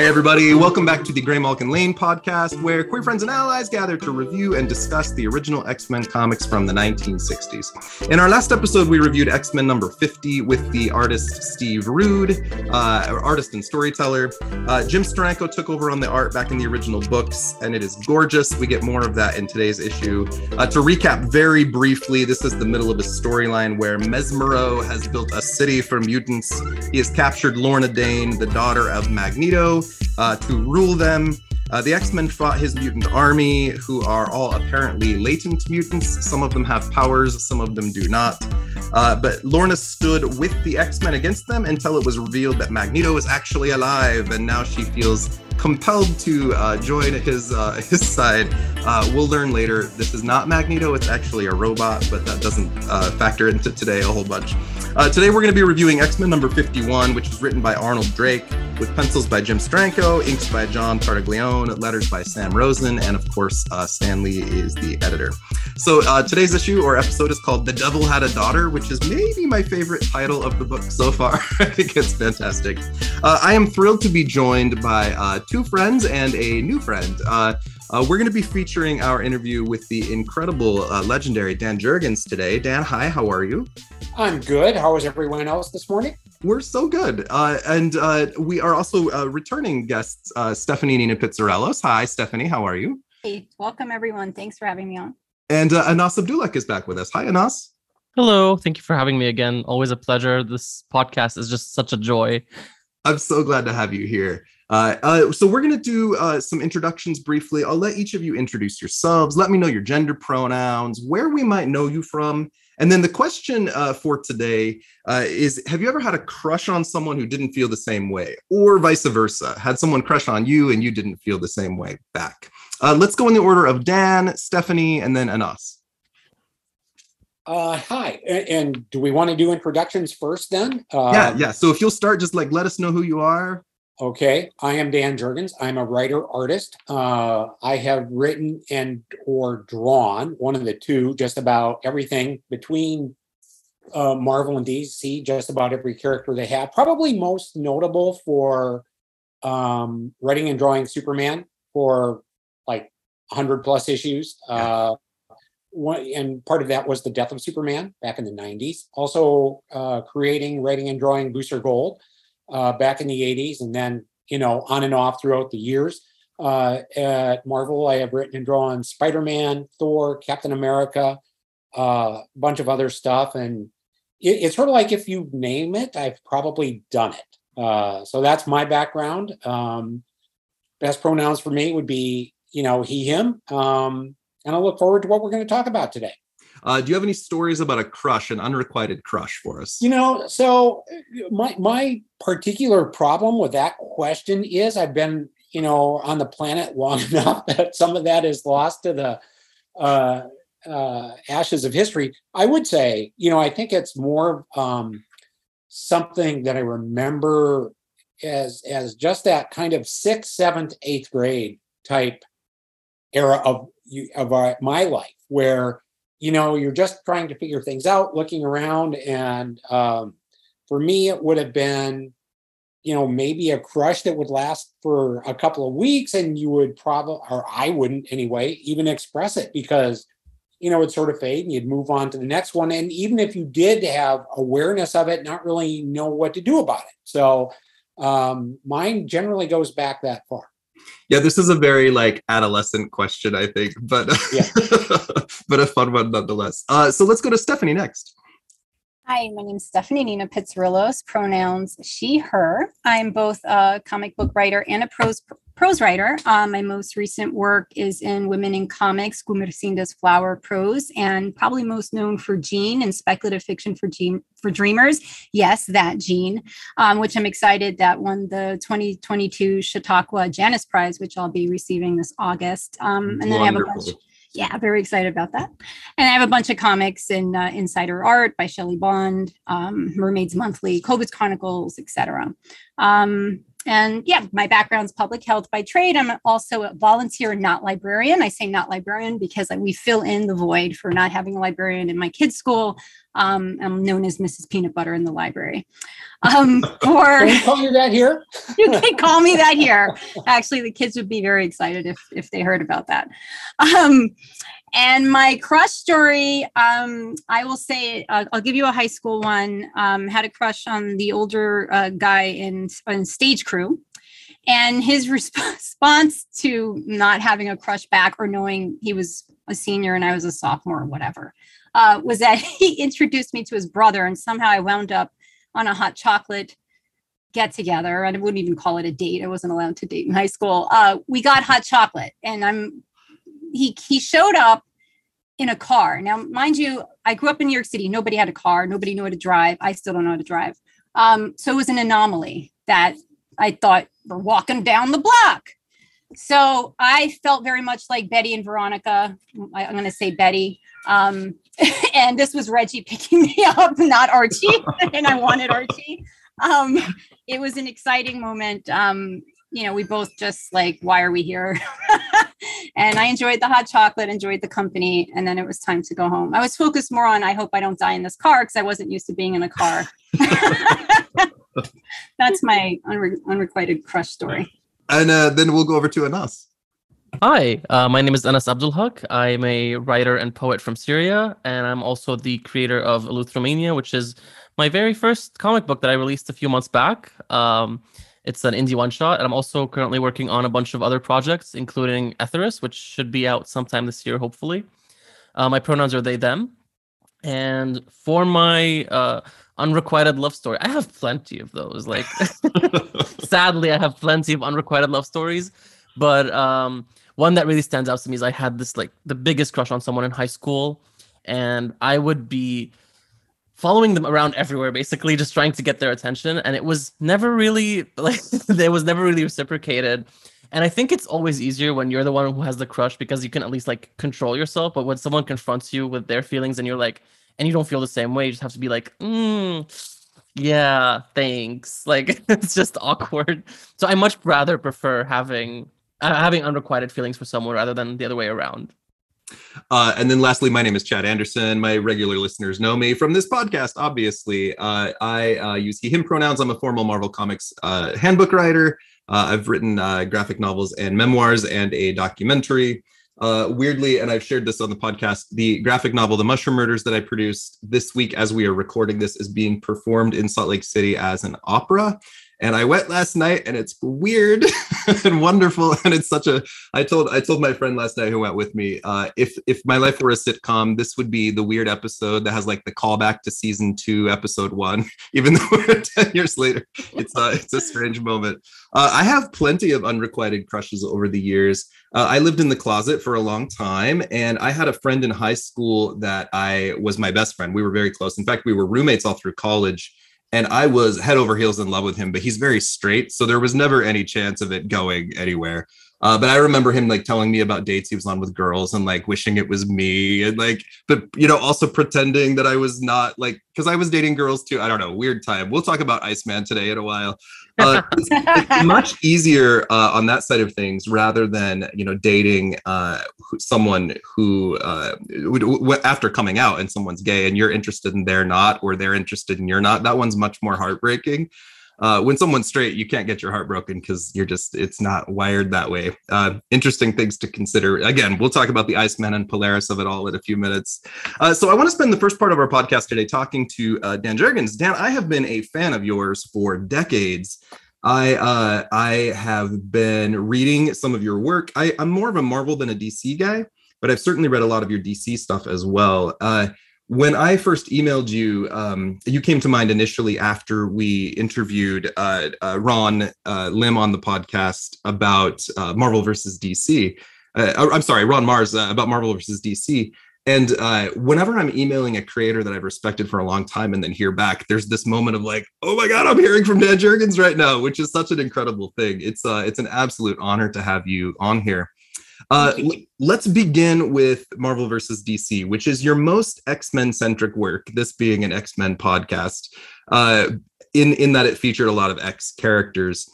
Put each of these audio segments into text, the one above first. Hey everybody, welcome back to the Graymalkin Lane podcast, where queer friends and allies gather to review and discuss the original X-Men comics from the 1960s. In our last episode, we reviewed X-Men number 50 with the artist Steve Rude, artist and storyteller. Jim Steranko took over on the art back in the original books, and it is gorgeous. We get more of that in today's issue. To recap very briefly, this is the middle of a storyline where Mesmero has built a city for mutants. He has captured Lorna Dane, the daughter of Magneto, to rule them. The X-Men fought his mutant army, who are all apparently latent mutants. Some of them have powers, some of them do not. But Lorna stood with the X-Men against them until it was revealed that Magneto is actually alive, and now she feels compelled to join his side. We'll learn later this is not Magneto, it's actually a robot, but that doesn't factor into today a whole bunch. Today we're going to be reviewing X-Men number 51, which is written by Arnold Drake, with pencils by Jim Steranko, inks by John Tartaglione, letters by Sam Rosen, and of course, Stan Lee is the editor. So today's issue or episode is called The Devil Had a Daughter, which is maybe my favorite title of the book so far. I think it's fantastic. I am thrilled to be joined by two friends and a new friend. We're going to be featuring our interview with the incredible, legendary Dan Jurgens today. Dan, hi, how are you? I'm good. How is everyone else this morning? We're so good. And we are also returning guests, Stephanie Nina Pizzarello. Hi, Stephanie, how are you? Hey, welcome everyone. Thanks for having me on. And Anas Abdulhaq is back with us. Hi, Anas. Hello. Thank you for having me again. Always a pleasure. This podcast is just such a joy. I'm so glad to have you here. So we're going to do some introductions briefly. I'll let each of you introduce yourselves. Let me know your gender pronouns, where we might know you from. And then the question for today is, have you ever had a crush on someone who didn't feel the same way, or vice versa? Had someone crush on you and you didn't feel the same way back? Let's go in the order of Dan, Stephanie, and then Anas. Hi. And do we want to do introductions first then? Yeah. So if you'll start, just like let us know who you are. Okay, I am Dan Jurgens. I'm a writer, artist. I have written and or drawn, one of the two, just about everything between Marvel and DC, just about every character they have. Probably most notable for writing and drawing Superman for like 100 plus issues. And part of that was the death of Superman back in the 90s. Also creating, writing and drawing Booster Gold. Back in the 80s, and then, on and off throughout the years. At Marvel, I have written and drawn Spider-Man, Thor, Captain America, a bunch of other stuff. And it's sort of like if you name it, I've probably done it. So that's my background. Best pronouns for me would be, he, him. And I look forward to what we're going to talk about today. Do you have any stories about a crush, an unrequited crush for us? So my particular problem with that question is I've been, on the planet long enough that some of that is lost to the ashes of history. I would say, I think it's more something that I remember as just that kind of 6th, 7th, 8th grade type era of my life where you're just trying to figure things out, looking around. And for me, it would have been, maybe a crush that would last for a couple of weeks. And you would probably, or I wouldn't anyway, even express it because, it'd sort of fade and you'd move on to the next one. And even if you did have awareness of it, not really know what to do about it. So mine generally goes back that far. Yeah, this is a very adolescent question, I think, but yeah. But a fun one nonetheless. So let's go to Stephanie next. Hi, my name's Stephanie Nina Pizzarillos, pronouns she, her. I'm both a comic book writer and a prose writer. My most recent work is in Women in Comics, Gumercinda's Flower Prose, and probably most known for Jean and speculative fiction for Dreamers. Yes, that Jean, which I'm excited that won the 2022 Chautauqua Janus Prize, which I'll be receiving this August. And then wonderful. I have a bunch. Yeah, very excited about that. And I have a bunch of comics in Insider Art by Shelley Bond, Mermaids Monthly, Covid's Chronicles, etc. And yeah, my background's public health by trade. I'm also a volunteer, not librarian. I say not librarian because we fill in the void for not having a librarian in my kids' school. I'm known as Mrs. Peanut Butter in the library. Can you call me that here? You can call me that here. Actually, the kids would be very excited if they heard about that. And my crush story, I will say, I'll give you a high school one. Had a crush on the older guy in Stage Crew. And his response to not having a crush back, or knowing he was a senior and I was a sophomore or whatever, was that he introduced me to his brother, and somehow I wound up on a hot chocolate get together. And I wouldn't even call it a date. I wasn't allowed to date in high school. We got hot chocolate, and he showed up in a car. Now, mind you, I grew up in New York City. Nobody had a car. Nobody knew how to drive. I still don't know how to drive. So it was an anomaly that I thought, we're walking down the block. So I felt very much like Betty and Veronica. I'm going to say Betty. And this was Reggie picking me up, not Archie. And I wanted Archie. It was an exciting moment. We both just like, why are we here? And I enjoyed the hot chocolate, enjoyed the company. And then it was time to go home. I was focused more on, I hope I don't die in this car, because I wasn't used to being in a car. That's my unrequited crush story. And then we'll go over to Anas. Hi, my name is Anas Abdulhaq. I'm a writer and poet from Syria, and I'm also the creator of Alooth Romania, which is my very first comic book that I released a few months back. It's an indie one-shot, and I'm also currently working on a bunch of other projects, including Etheris, which should be out sometime this year, hopefully. My pronouns are they, them. And for my unrequited love story, I have plenty of those. Like, sadly, I have plenty of unrequited love stories. But one that really stands out to me is I had this, like, the biggest crush on someone in high school. And I would be following them around everywhere, basically, just trying to get their attention. And it was never really, like, it was never really reciprocated. And I think it's always easier when you're the one who has the crush, because you can at least, like, control yourself. But when someone confronts you with their feelings and you're like, and you don't feel the same way, you just have to be like, yeah, thanks. Like, it's just awkward. So I much rather prefer having unrequited feelings for someone rather than the other way around. And then lastly, my name is Chad Anderson. My regular listeners know me from this podcast, obviously. I use he, him pronouns. I'm a formal Marvel Comics handbook writer. I've written graphic novels and memoirs and a documentary. Weirdly, and I've shared this on the podcast, the graphic novel, The Mushroom Murders, that I produced this week as we are recording this, is being performed in Salt Lake City as an opera. And I went last night, and it's weird and wonderful. And it's such a, I told my friend last night who went with me, if my life were a sitcom, this would be the weird episode that has, like, the callback to season 2, episode 1, even though we're 10 years later. It's a strange moment. I have plenty of unrequited crushes over the years. I lived in the closet for a long time, and I had a friend in high school that I was my best friend. We were very close. In fact, we were roommates all through college. And I was head over heels in love with him, but he's very straight, so there was never any chance of it going anywhere. But I remember him, like, telling me about dates he was on with girls and, like, wishing it was me, and, like, but, you know, also pretending that I was not, like, because I was dating girls too. I don't know, weird time. We'll talk about Iceman today in a while. It's much easier on that side of things, rather than, you know, dating someone who after coming out and someone's gay and you're interested and they're not, or they're interested and you're not. That one's much more heartbreaking. When someone's straight, you can't get your heart broken because you're just, it's not wired that way. Interesting things to consider. Again, we'll talk about the Iceman and Polaris of it all in a few minutes. So I want to spend the first part of our podcast today talking to Dan Jurgens. Dan, I have been a fan of yours for decades. I have been reading some of your work. I'm more of a Marvel than a DC guy, but I've certainly read a lot of your DC stuff as well. When I first emailed you, you came to mind initially after we interviewed Ron Lim on the podcast about Marvel versus DC. I'm sorry, Ron Mars about Marvel versus DC. And whenever I'm emailing a creator that I've respected for a long time and then hear back, there's this moment of like, oh my God, I'm hearing from Dan Jurgens right now, which is such an incredible thing. It's an absolute honor to have you on here. Let's begin with Marvel versus DC, which is your most X-Men centric work, this being an X-Men podcast, in that it featured a lot of X characters.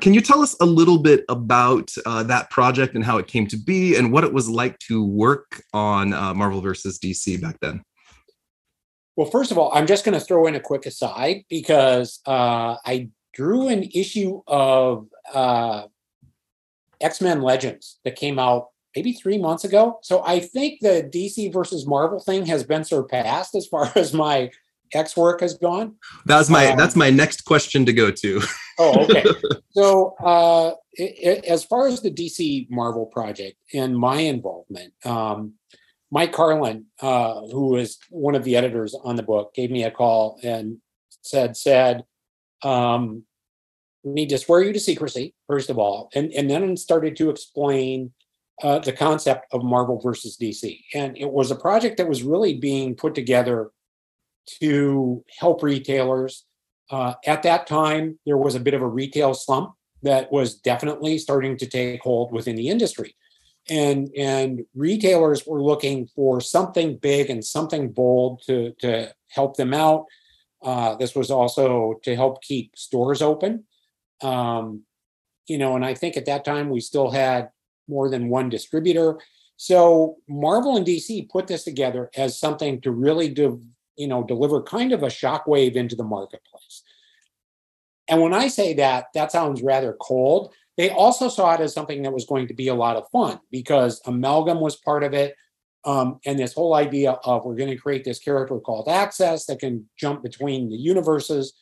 Can you tell us a little bit about that project and how it came to be and what it was like to work on Marvel versus DC back then? Well, first of all, I'm just going to throw in a quick aside because I drew an issue of X-Men Legends that came out maybe 3 months ago. So I think the DC versus Marvel thing has been surpassed as far as my X work has gone. That's my next question to go to. Oh, okay. So as far as the DC Marvel project and my involvement, Mike Carlin, who is one of the editors on the book, gave me a call and said, need to swear you to secrecy, first of all, and then started to explain the concept of Marvel versus DC. And it was a project that was really being put together to help retailers. At that time, there was a bit of a retail slump that was definitely starting to take hold within the industry. And retailers were looking for something big and something bold to help them out. This was also to help keep stores open. And I think at that time we still had more than one distributor. So Marvel and DC put this together as something to really deliver kind of a shockwave into the marketplace. And when I say that, that sounds rather cold. They also saw it as something that was going to be a lot of fun because Amalgam was part of it. And this whole idea of we're going to create this character called Access that can jump between the universes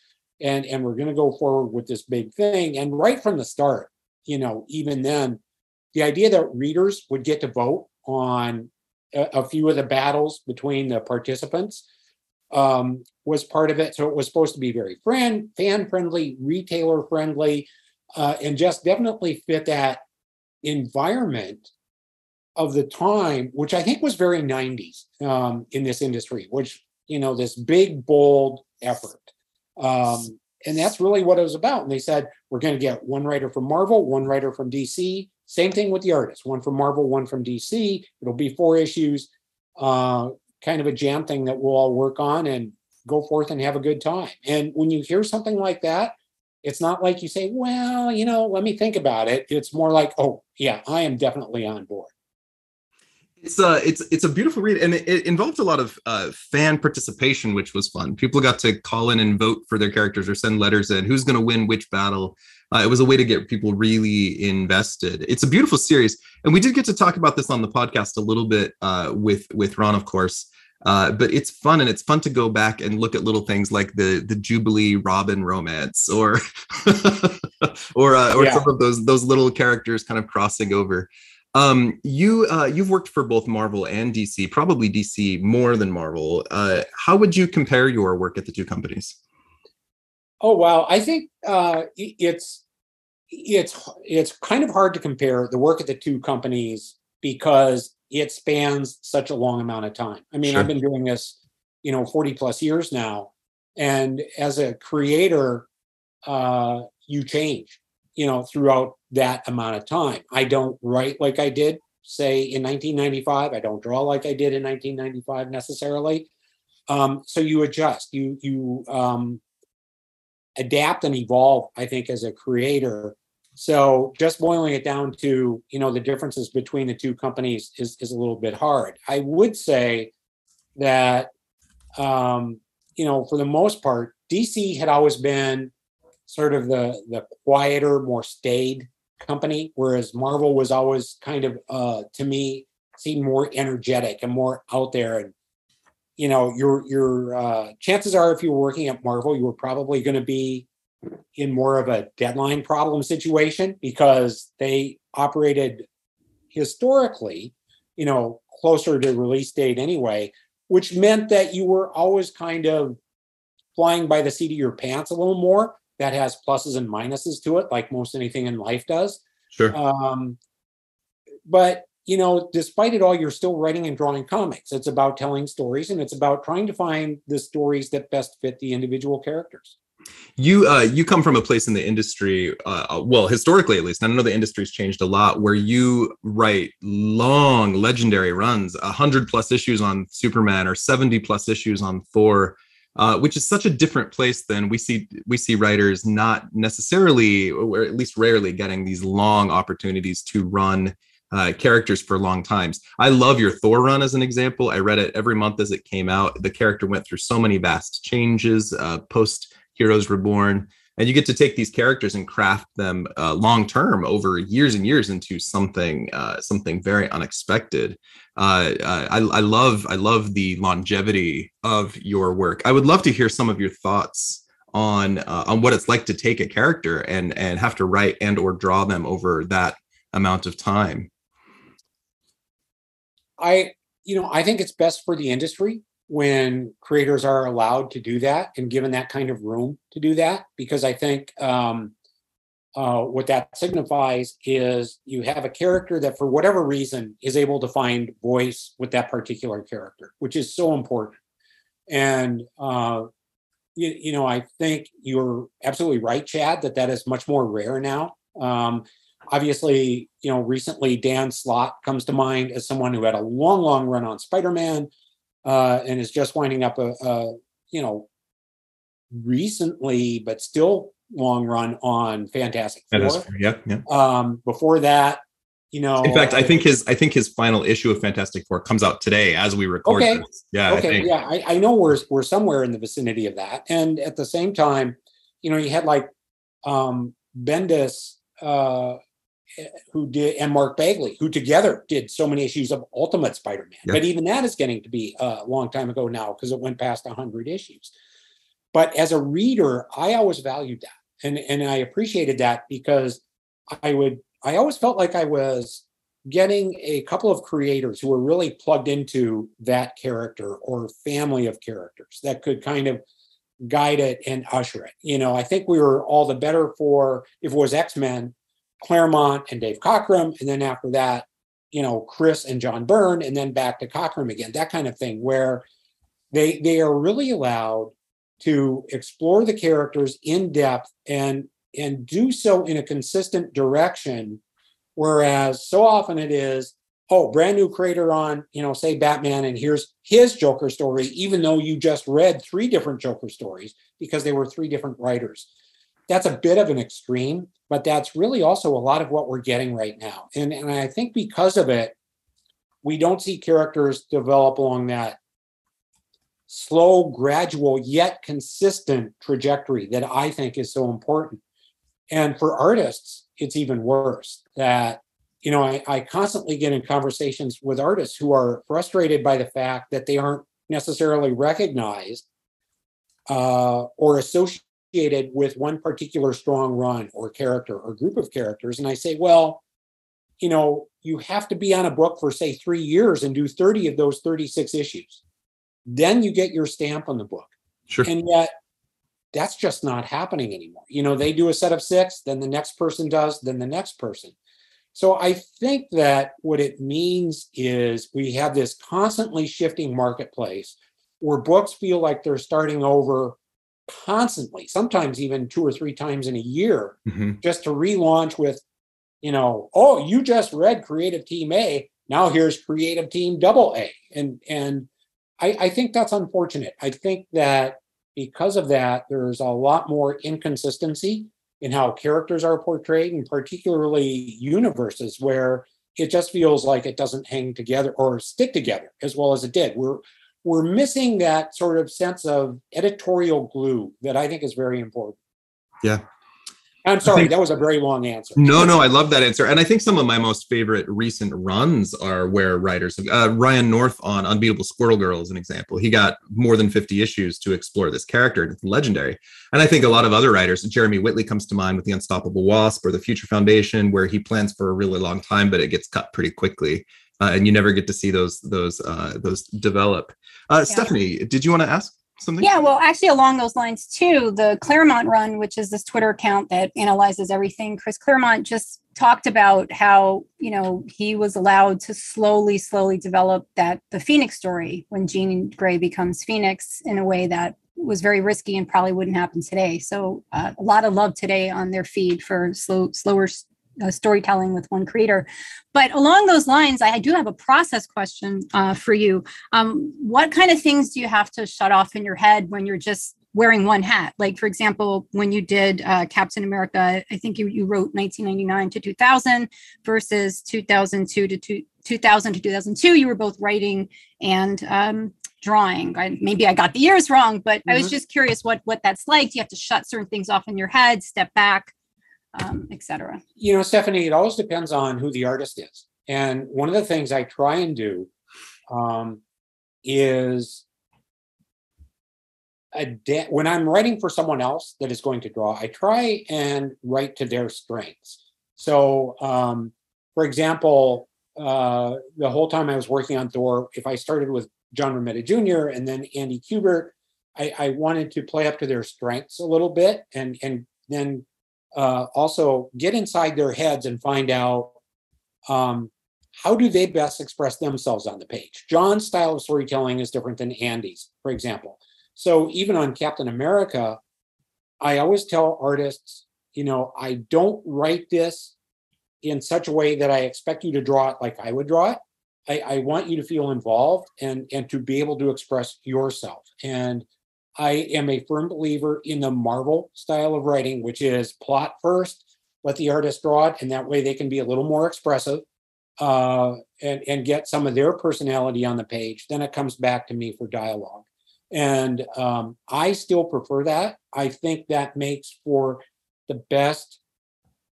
and we're going to go forward with this big thing. And right from the start, even then, the idea that readers would get to vote on a few of the battles between the participants was part of it. So it was supposed to be very fan-friendly, retailer-friendly, and just definitely fit that environment of the time, which I think was very 90s in this industry, which, this big, bold effort. And that's really what it was about. And they said, we're going to get one writer from Marvel, one writer from DC. Same thing with the artists, one from Marvel, one from DC. It'll be 4 issues, kind of a jam thing that we'll all work on and go forth and have a good time. And when you hear something like that, it's not like you say, well, let me think about it. It's more like, oh, yeah, I am definitely on board. It's a beautiful read, and it involved a lot of fan participation, which was fun. People got to call in and vote for their characters or send letters in, who's going to win which battle. It was a way to get people really invested. It's a beautiful series, and we did get to talk about this on the podcast a little bit with Ron, of course. But it's fun, and it's fun to go back and look at little things like the Jubilee Robin romance, or some of those little characters kind of crossing over. You've worked for both Marvel and DC, probably DC more than Marvel. How would you compare your work at the two companies? Oh, wow. I think it's kind of hard to compare the work at the two companies because it spans such a long amount of time. I mean, sure. I've been doing this, 40 plus years now. And as a creator, you change, throughout that amount of time. I don't write like I did, say, in 1995. I don't draw like I did in 1995 necessarily. So you adjust, you adapt and evolve, I think, as a creator. So just boiling it down to, the differences between the two companies is a little bit hard. I would say that, for the most part, DC had always been sort of the quieter, more staid company, whereas Marvel was always kind of, to me, seemed more energetic and more out there. And your chances are, if you were working at Marvel, you were probably going to be in more of a deadline problem situation because they operated historically, closer to release date anyway, which meant that you were always kind of flying by the seat of your pants a little more. That has pluses and minuses to it, like most anything in life does. Sure. But, despite it all, you're still writing and drawing comics. It's about telling stories, and it's about trying to find the stories that best fit the individual characters. You come from a place in the industry, historically at least, I know the industry's changed a lot, where you write long, legendary runs, 100 plus issues on Superman or 70 plus issues on Thor. Which is such a different place than we see writers not necessarily, or at least rarely, getting these long opportunities to run characters for long times. I love your Thor run as an example. I read it every month as it came out. The character went through so many vast changes, post Heroes Reborn, and you get to take these characters and craft them long term over years and years into something something very unexpected. I love the longevity of your work. I would love to hear some of your thoughts on what it's like to take a character and have to write and or draw them over that amount of time. I think it's best for the industry when creators are allowed to do that and given that kind of room to do that, because I think what that signifies is you have a character that for whatever reason is able to find voice with that particular character, which is so important. And, I think you're absolutely right, Chad, that is much more rare now. Obviously, recently Dan Slott comes to mind as someone who had a long, long run on Spider-Man and is just winding up a recently, but still long run on Fantastic Four. That is fair. Yeah. Before that, in fact, I think his final issue of Fantastic Four comes out today as we record. Okay. This. Yeah. Okay. Yeah. I know we're somewhere in the vicinity of that. And at the same time, you had like Bendis, who did, and Mark Bagley, who together did so many issues of Ultimate Spider-Man. Yep. But even that is getting to be a long time ago now because it went past 100 issues. But as a reader, I always valued that. And I appreciated that because I always felt like I was getting a couple of creators who were really plugged into that character or family of characters that could kind of guide it and usher it. I think we were all the better for, if it was X-Men, Claremont and Dave Cockrum, and then after that, Chris and John Byrne, and then back to Cockrum again, that kind of thing, where they are really allowed to explore the characters in depth and do so in a consistent direction, whereas so often it is, brand new creator on, say Batman, and here's his Joker story, even though you just read three different Joker stories because they were three different writers. That's a bit of an extreme, but that's really also a lot of what we're getting right now. And I think because of it, we don't see characters develop along that slow, gradual, yet consistent trajectory that I think is so important. And for artists, it's even worse that, I constantly get in conversations with artists who are frustrated by the fact that they aren't necessarily recognized or associated with one particular strong run or character or group of characters. And I say, well, you have to be on a book for, say, 3 years and do 30 of those 36 issues. Then you get your stamp on the book. Sure. And yet that's just not happening anymore. They do a set of 6, then the next person does, then the next person. So I think that what it means is we have this constantly shifting marketplace where books feel like they're starting over constantly, sometimes even 2 or 3 times in a year, just to relaunch with, you just read Creative Team A, now here's Creative Team AA. And I think that's unfortunate. I think that because of that, there's a lot more inconsistency in how characters are portrayed, and particularly universes where it just feels like it doesn't hang together or stick together as well as it did. We're missing that sort of sense of editorial glue that I think is very important. Yeah. I'm sorry, that was a very long answer. No, I love that answer. And I think some of my most favorite recent runs are where writers, Ryan North on Unbeatable Squirrel Girl is an example. He got more than 50 issues to explore this character, and it's legendary. And I think a lot of other writers, Jeremy Whitley comes to mind with The Unstoppable Wasp or The Future Foundation, where he plans for a really long time, but it gets cut pretty quickly. And you never get to see those develop. Stephanie, did you want to ask something? Yeah, well, actually, along those lines too, the Claremont run, which is this Twitter account that analyzes everything, Chris Claremont just talked about how he was allowed to slowly develop the Phoenix story when Jean Grey becomes Phoenix in a way that was very risky and probably wouldn't happen today. So a lot of love today on their feed for slower storytelling with one creator. But along those lines, I do have a process question for you. What kind of things do you have to shut off in your head when you're just wearing one hat. Like, for example, when you did Captain America, I think you wrote 1999 to 2000 versus 2000 to 2002. You were both writing and drawing. Maybe I got the years wrong, but I was just curious what that's like. Do you have to shut certain things off in your head, step back, etc.? You know, Stephanie, it always depends on who the artist is. And one of the things I try and do is when I'm writing for someone else that is going to draw, I try and write to their strengths. So, for example, the whole time I was working on Thor, if I started with John Romita Jr. and then Andy Kubert, I wanted to play up to their strengths a little bit and then also get inside their heads and find out how do they best express themselves on the page. John's style of storytelling is different than Andy's, for example. So even on Captain America, I always tell artists, you know, I don't write this in such a way that I expect you to draw it like I would draw it. I want you to feel involved and to be able to express yourself. And I am a firm believer in the Marvel style of writing, which is plot first, let the artist draw it, and that way they can be a little more expressive and get some of their personality on the page. Then it comes back to me for dialogue. And I still prefer that. I think that makes for the best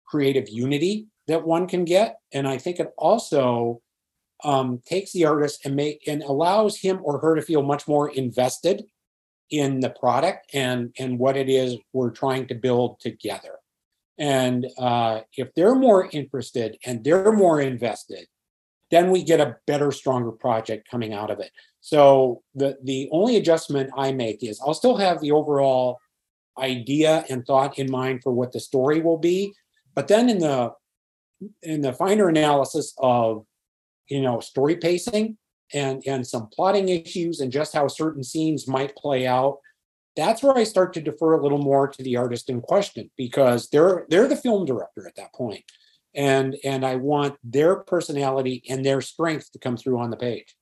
creative unity that one can get. And I think it also takes the artist and allows him or her to feel much more invested in the product and what it is we're trying to build together. And if they're more interested and they're more invested, then we get a better, stronger project coming out of it. So the only adjustment I make is I'll still have the overall idea and thought in mind for what the story will be, but then in the finer analysis of, you know, story pacing and some plotting issues and just how certain scenes might play out, that's where I start to defer a little more to the artist in question, because they're the film director at that point. And I want their personality and their strength to come through on the page.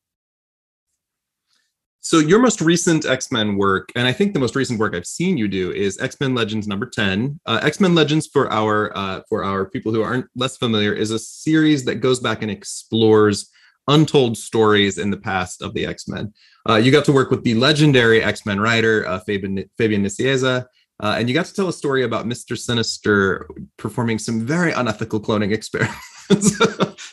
So your most recent X-Men work, and I think the most recent work I've seen you do, is X-Men Legends number 10. X-Men Legends, for our people who aren't less familiar, is a series that goes back and explores untold stories in the past of the X-Men. You got to work with the legendary X-Men writer, Fabian Nicieza, and you got to tell a story about Mr. Sinister performing some very unethical cloning experiments.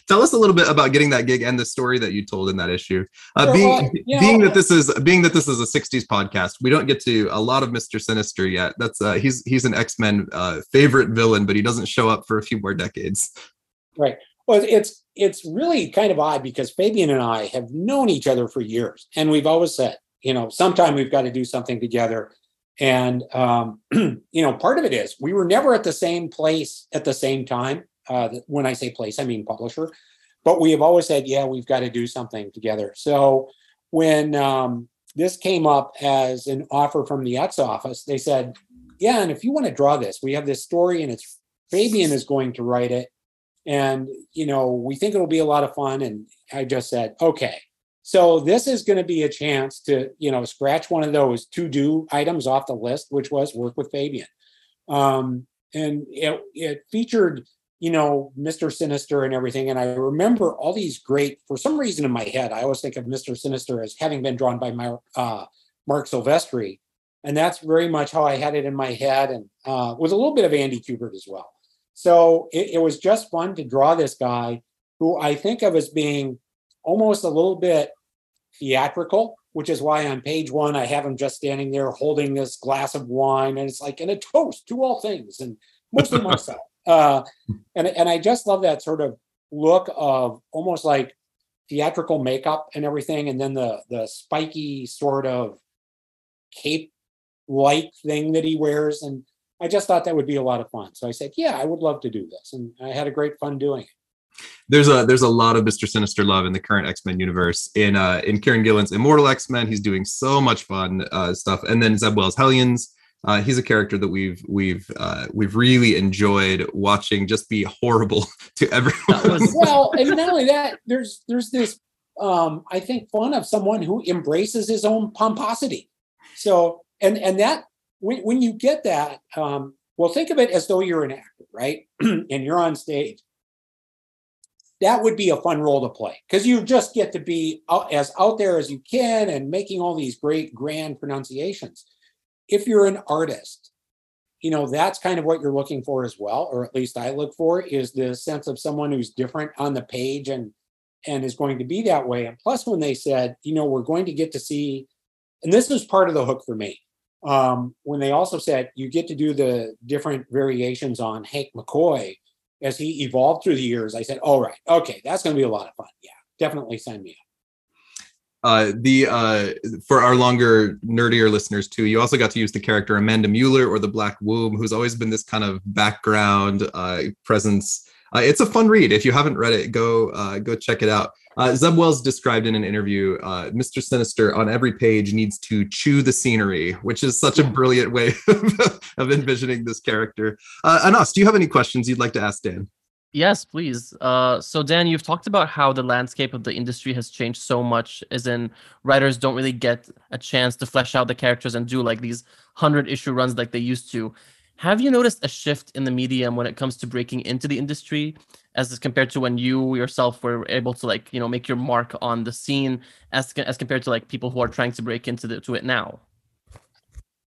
Tell us a little bit about getting that gig and the story that you told in that issue. Being that this is a 60s podcast, we don't get to a lot of Mr. Sinister yet. That's he's an X-Men favorite villain, but he doesn't show up for a few more decades. Right. Well, it's really kind of odd because Fabian and I have known each other for years, and we've always said, you know, sometime we've got to do something together. And you know, part of it is we were never at the same place at the same time. When I say place, I mean publisher, but we have always said, yeah, we've got to do something together. So when this came up as an offer from the X office, they said, yeah, and if you want to draw this, we have this story and it's Fabian is going to write it. And, you know, we think it'll be a lot of fun. And I just said, okay, so this is going to be a chance to, you know, scratch one of those to-do items off the list, which was work with Fabian. And it featured, you know, Mr. Sinister and everything. And I remember all these great, for some reason in my head, I always think of Mr. Sinister as having been drawn by Mark Silvestri. And that's very much how I had it in my head, and with a little bit of Andy Kubert as well. So it was just fun to draw this guy who I think of as being almost a little bit theatrical, which is why on page one, I have him just standing there holding this glass of wine. And it's like, in a toast to all things and mostly myself. And I just love that sort of look of almost like theatrical makeup and everything. And then the spiky sort of cape-like thing that he wears. And I just thought that would be a lot of fun. So I said, yeah, I would love to do this. And I had a great fun doing it. There's a lot of Mr. Sinister love in the current X-Men universe. In Kieran Gillen's Immortal X-Men, he's doing so much fun stuff. And then Zeb Wells' Hellions. He's a character that we've really enjoyed watching just be horrible to everyone. Well, and not only that, there's this I think fun of someone who embraces his own pomposity. So and that when you get that, well, think of it as though you're an actor, right? And you're on stage. That would be a fun role to play because you just get to be as out there as you can and making all these great grand pronunciations. If you're an artist, you know, that's kind of what you're looking for as well, or at least I look for, is the sense of someone who's different on the page and is going to be that way. And plus, when they said, you know, we're going to get to see, and this is part of the hook for me, when they also said you get to do the different variations on Hank McCoy as he evolved through the years, I said, all right, okay, that's going to be a lot of fun. Yeah, definitely sign me up. For our longer, nerdier listeners too, you also got to use the character Amanda Mueller, or the Black Womb, who's always been this kind of background presence. It's a fun read. If you haven't read it, go check it out. Zeb Wells described in an interview, Mr. Sinister on every page needs to chew the scenery, which is such a brilliant way of envisioning this character. Anas, do you have any questions you'd like to ask Dan? Yes, please. So Dan, you've talked about how the landscape of the industry has changed so much, as in writers don't really get a chance to flesh out the characters and do like these 100-issue runs like they used to. Have you noticed a shift in the medium when it comes to breaking into the industry, as compared to when you yourself were able to, like, you know, make your mark on the scene, as compared to like people who are trying to break into it now?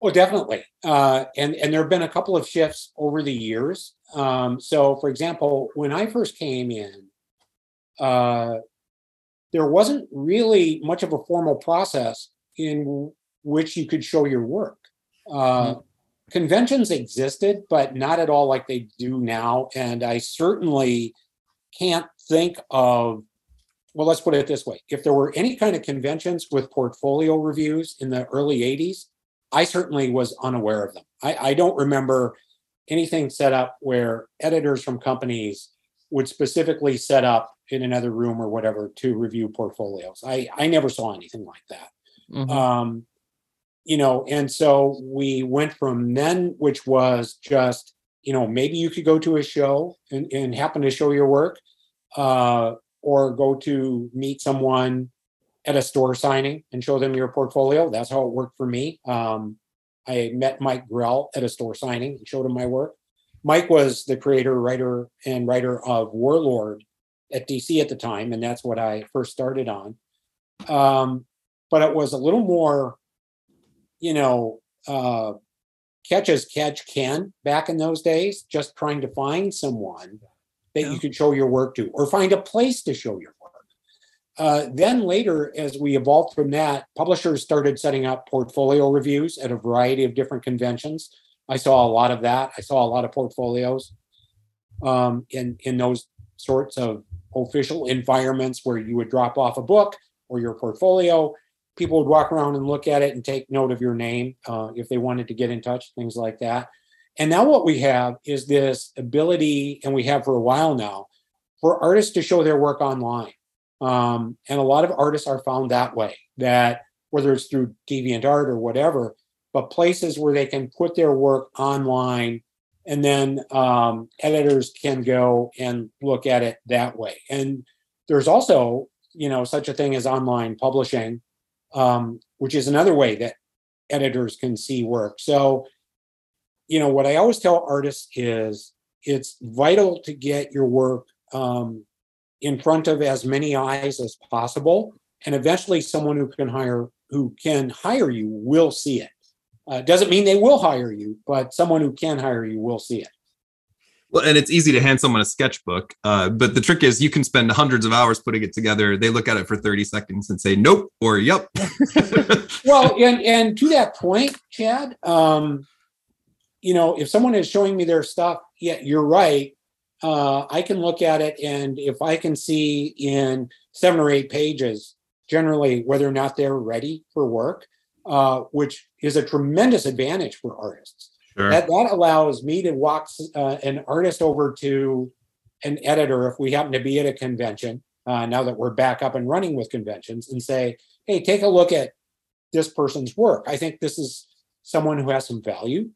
Well, definitely. And there have been a couple of shifts over the years. So, for example, when I first came in, there wasn't really much of a formal process in which you could show your work. Conventions existed, but not at all like they do now. And I certainly can't think of, well, let's put it this way. If there were any kind of conventions with portfolio reviews in the early 80s, I certainly was unaware of them. I don't remember anything set up where editors from companies would specifically set up in another room or whatever to review portfolios. I never saw anything like that. Mm-hmm. You know, and so we went from then, which was just, you know, maybe you could go to a show and happen to show your work, or go to meet someone at a store signing and show them your portfolio. That's how it worked for me. I met Mike Grell at a store signing and showed him my work. Mike was the creator, writer of Warlord at DC at the time, and that's what I first started on. But it was a little more, you know, catch as catch can back in those days, just trying to find someone that you could show your work to, or find a place to show your work. Then later, as we evolved from that, publishers started setting up portfolio reviews at a variety of different conventions. I saw a lot of that. I saw a lot of portfolios in those sorts of official environments where you would drop off a book or your portfolio. People would walk around and look at it and take note of your name if they wanted to get in touch, things like that. And now what we have is this ability, and we have for a while now, for artists to show their work online. And a lot of artists are found that way, that whether it's through DeviantArt or whatever, but places where they can put their work online, and then editors can go and look at it that way. And there's also, you know, such a thing as online publishing, which is another way that editors can see work. So, you know, what I always tell artists is it's vital to get your work in front of as many eyes as possible, and eventually someone who can hire you will see it. Doesn't mean they will hire you, but someone who can hire you will see it. Well, and it's easy to hand someone a sketchbook, but the trick is you can spend hundreds of hours putting it together. They look at it for 30 seconds and say nope or yep. Well, and to that point, Chad, you know, if someone is showing me their stuff, yeah, you're right. I can look at it, and if I can see in 7 or 8 pages, generally, whether or not they're ready for work, which is a tremendous advantage for artists. Sure. That allows me to walk an artist over to an editor if we happen to be at a convention, now that we're back up and running with conventions, and say, hey, take a look at this person's work. I think this is someone who has some value.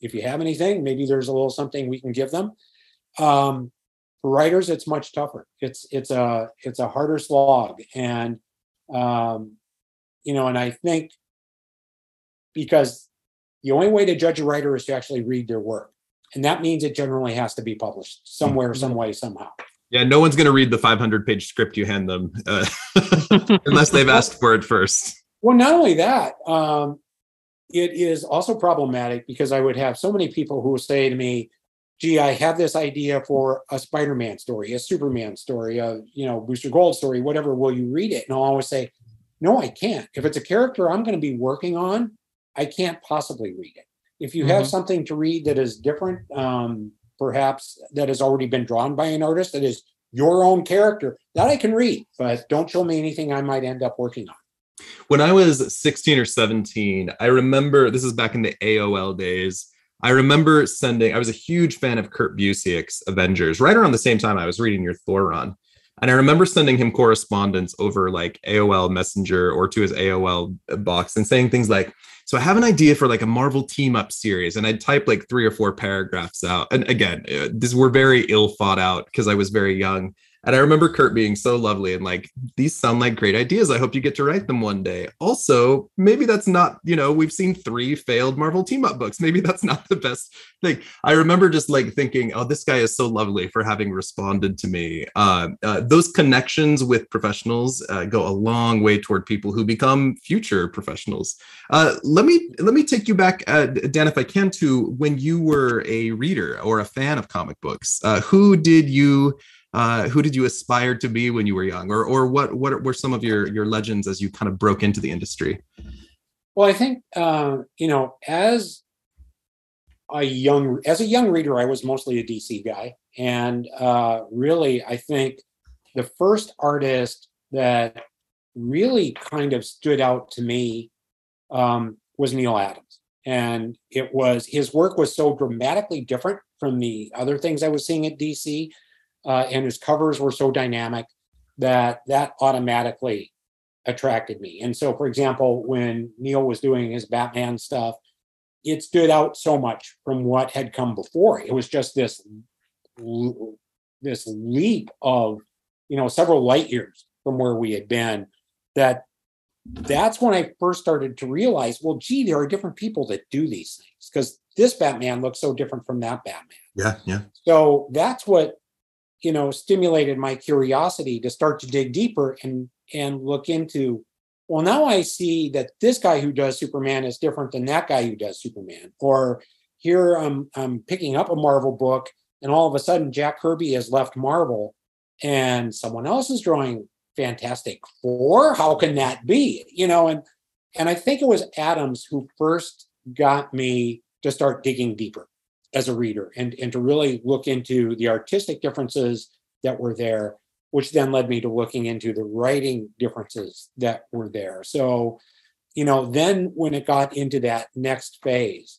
If you have anything, maybe there's a little something we can give them. For writers, it's much tougher. It's a harder slog. And, you know, and I think because The only way to judge a writer is to actually read their work. And that means it generally has to be published somewhere, some way, somehow. Yeah, no one's going to read the 500-page script you hand them unless they've asked for it first. Well, not only that, it is also problematic because I would have so many people who will say to me, gee, I have this idea for a Spider-Man story, a Superman story, a Booster Gold story, whatever. Will you read it? And I'll always say, no, I can't. If it's a character I'm going to be working on, I can't possibly read it. If you have something to read that is different, perhaps that has already been drawn by an artist that is your own character, that I can read, but don't show me anything I might end up working on. When I was 16 or 17, I remember, this is back in the AOL days, I remember I was a huge fan of Kurt Busiek's Avengers, right around the same time I was reading your Thor run. And I remember sending him correspondence over like AOL Messenger or to his AOL box and saying things like, so I have an idea for like a Marvel team up series. And I'd type like 3 or 4 paragraphs out. And again, these were very ill thought out because I was very young. And I remember Kurt being so lovely and like, these sound like great ideas. I hope you get to write them one day. Also, maybe that's not, we've seen 3 failed Marvel team up books. Maybe that's not the best thing. I remember just like thinking, oh, this guy is so lovely for having responded to me. Those connections with professionals go a long way toward people who become future professionals. Let me take you back, Dan, if I can, to when you were a reader or a fan of comic books. Who did you aspire to be when you were young, or what were some of your legends as you kind of broke into the industry? Well, I think as a young reader, I was mostly a DC guy, and really, I think the first artist that really kind of stood out to me was Neal Adams, and his work was so dramatically different from the other things I was seeing at DC. And his covers were so dynamic that automatically attracted me. And so, for example, when Neal was doing his Batman stuff, it stood out so much from what had come before. It was just this leap of, several light years from where we had been. That's when I first started to realize, well, gee, there are different people that do these things because this Batman looks so different from that Batman. Yeah. So that's what stimulated my curiosity to start to dig deeper and look into, well, now I see that this guy who does Superman is different than that guy who does Superman. Or here I'm picking up a Marvel book and all of a sudden Jack Kirby has left Marvel and someone else is drawing Fantastic Four. How can that be? And I think it was Adams who first got me to start digging deeper as a reader and to really look into the artistic differences that were there, which then led me to looking into the writing differences that were there. So, then when it got into that next phase,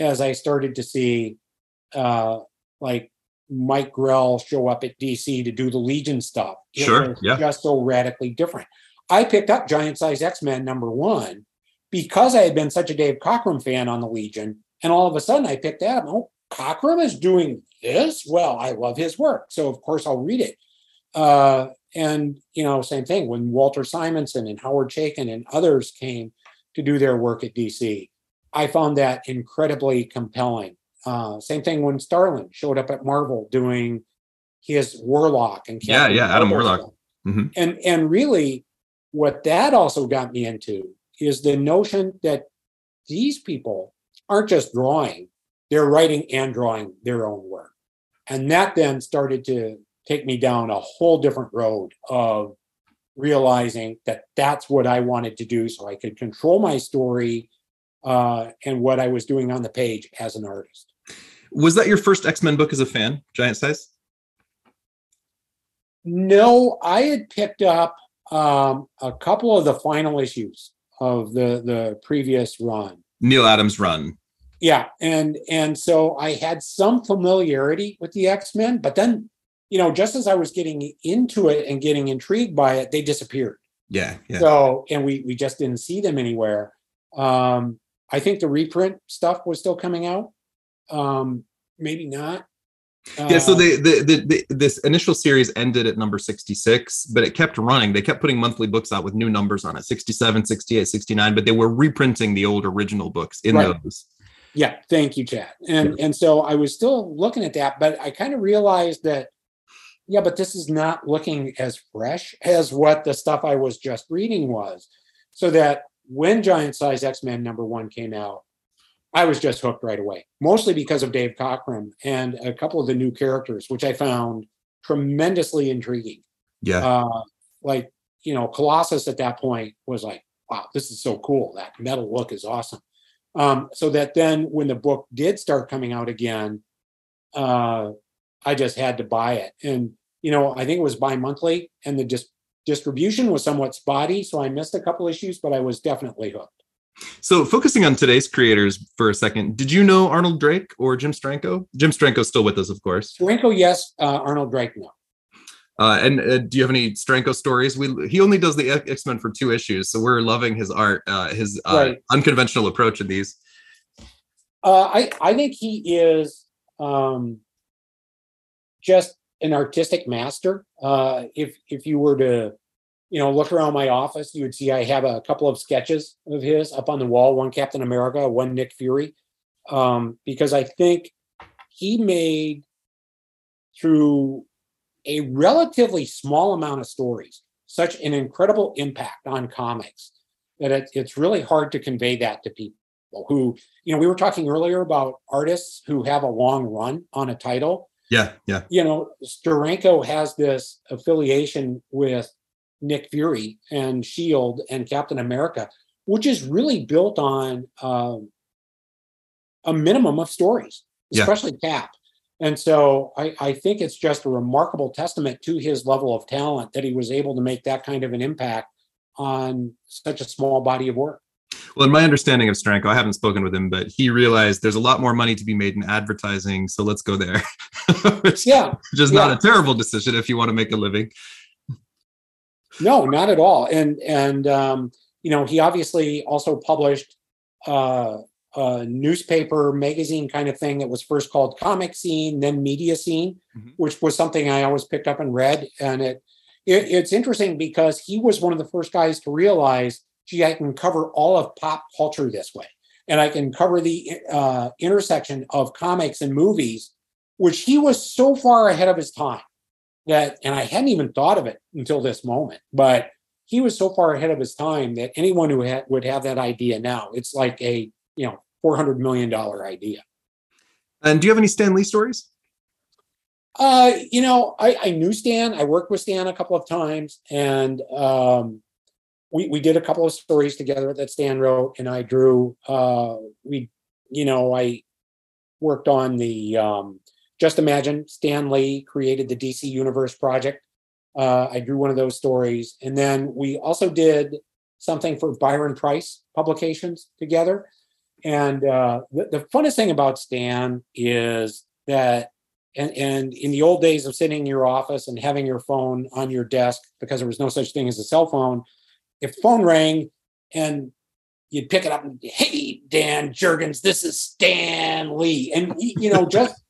as I started to see like Mike Grell show up at DC to do the Legion stuff, just so radically different. I picked up Giant Size X-Men #1 because I had been such a Dave Cockrum fan on the Legion. And all of a sudden I picked that up. Oh, Cockrum is doing this? Well, I love his work. So of course I'll read it. Same thing when Walter Simonson and Howard Chaykin and others came to do their work at DC, I found that incredibly compelling. Same thing when Starlin showed up at Marvel doing his Warlock and Captain Adam Warlock. Mm-hmm. And really what that also got me into is the notion that these people aren't just drawing, they're writing and drawing their own work. And that then started to take me down a whole different road of realizing that that's what I wanted to do so I could control my story and what I was doing on the page as an artist. Was that your first X-Men book as a fan, Giant Size? No, I had picked up a couple of the final issues of the previous run. Neal Adams' run. Yeah. And so I had some familiarity with the X-Men, but then, just as I was getting into it and getting intrigued by it, they disappeared. Yeah. So, and we just didn't see them anywhere. I think the reprint stuff was still coming out. Maybe not. So this initial series ended at number 66, but it kept running. They kept putting monthly books out with new numbers on it, 67, 68, 69, but they were reprinting the old original books in those. Yeah, thank you, Chad. And so I was still looking at that, but I kind of realized that, yeah, but this is not looking as fresh as what the stuff I was just reading was. So that when Giant Size X-Men #1 came out, I was just hooked right away, mostly because of Dave Cockrum and a couple of the new characters, which I found tremendously intriguing. Yeah. Like, you know, Colossus at that point was like, wow, this is so cool. That metal look is awesome. So that then when the book did start coming out again, I just had to buy it. And, you know, I think it was bi-monthly and the distribution was somewhat spotty. So I missed a couple issues, but I was definitely hooked. So focusing on today's creators for a second, did you know Arnold Drake or Jim Steranko? Jim Steranko's still with us, of course. Steranko, yes. Arnold Drake, no. And do you have any Steranko stories? He only does the X-Men for 2 issues, so we're loving his art, his unconventional approach in these. I think he is just an artistic master. If you were to, you know, look around my office, you would see I have a couple of sketches of his up on the wall, one Captain America, one Nick Fury, because I think he made through a relatively small amount of stories such an incredible impact on comics that it's really hard to convey that to people who, you know, we were talking earlier about artists who have a long run on a title. Yeah. You know, Steranko has this affiliation with Nick Fury and Shield and Captain America, which is really built on a minimum of stories, especially Cap. And so I think it's just a remarkable testament to his level of talent that he was able to make that kind of an impact on such a small body of work. Well, in my understanding of Steranko, I haven't spoken with him, but he realized there's a lot more money to be made in advertising, so let's go there. Which is not a terrible decision if you want to make a living. No, not at all. And you know, he obviously also published a newspaper magazine kind of thing that was first called Comic Scene, then Media Scene, which was something I always picked up and read. And it's interesting because he was one of the first guys to realize, gee, I can cover all of pop culture this way. And I can cover the intersection of comics and movies, which he was so far ahead of his time. And I hadn't even thought of it until this moment, but he was so far ahead of his time that anyone who would have that idea now, it's like a, you know, $400 million idea. And do you have any Stan Lee stories? You know, I knew Stan. I worked with Stan a couple of times, and we did a couple of stories together that Stan wrote and I drew. I worked on the... Just Imagine, Stan Lee created the DC Universe project. I drew one of those stories. And then we also did something for Byron Price Publications together. And the funnest thing about Stan is that, and in the old days of sitting in your office and having your phone on your desk, because there was no such thing as a cell phone, if the phone rang and you'd pick it up and, hey, Dan Jurgens, this is Stan Lee. And, you know, just...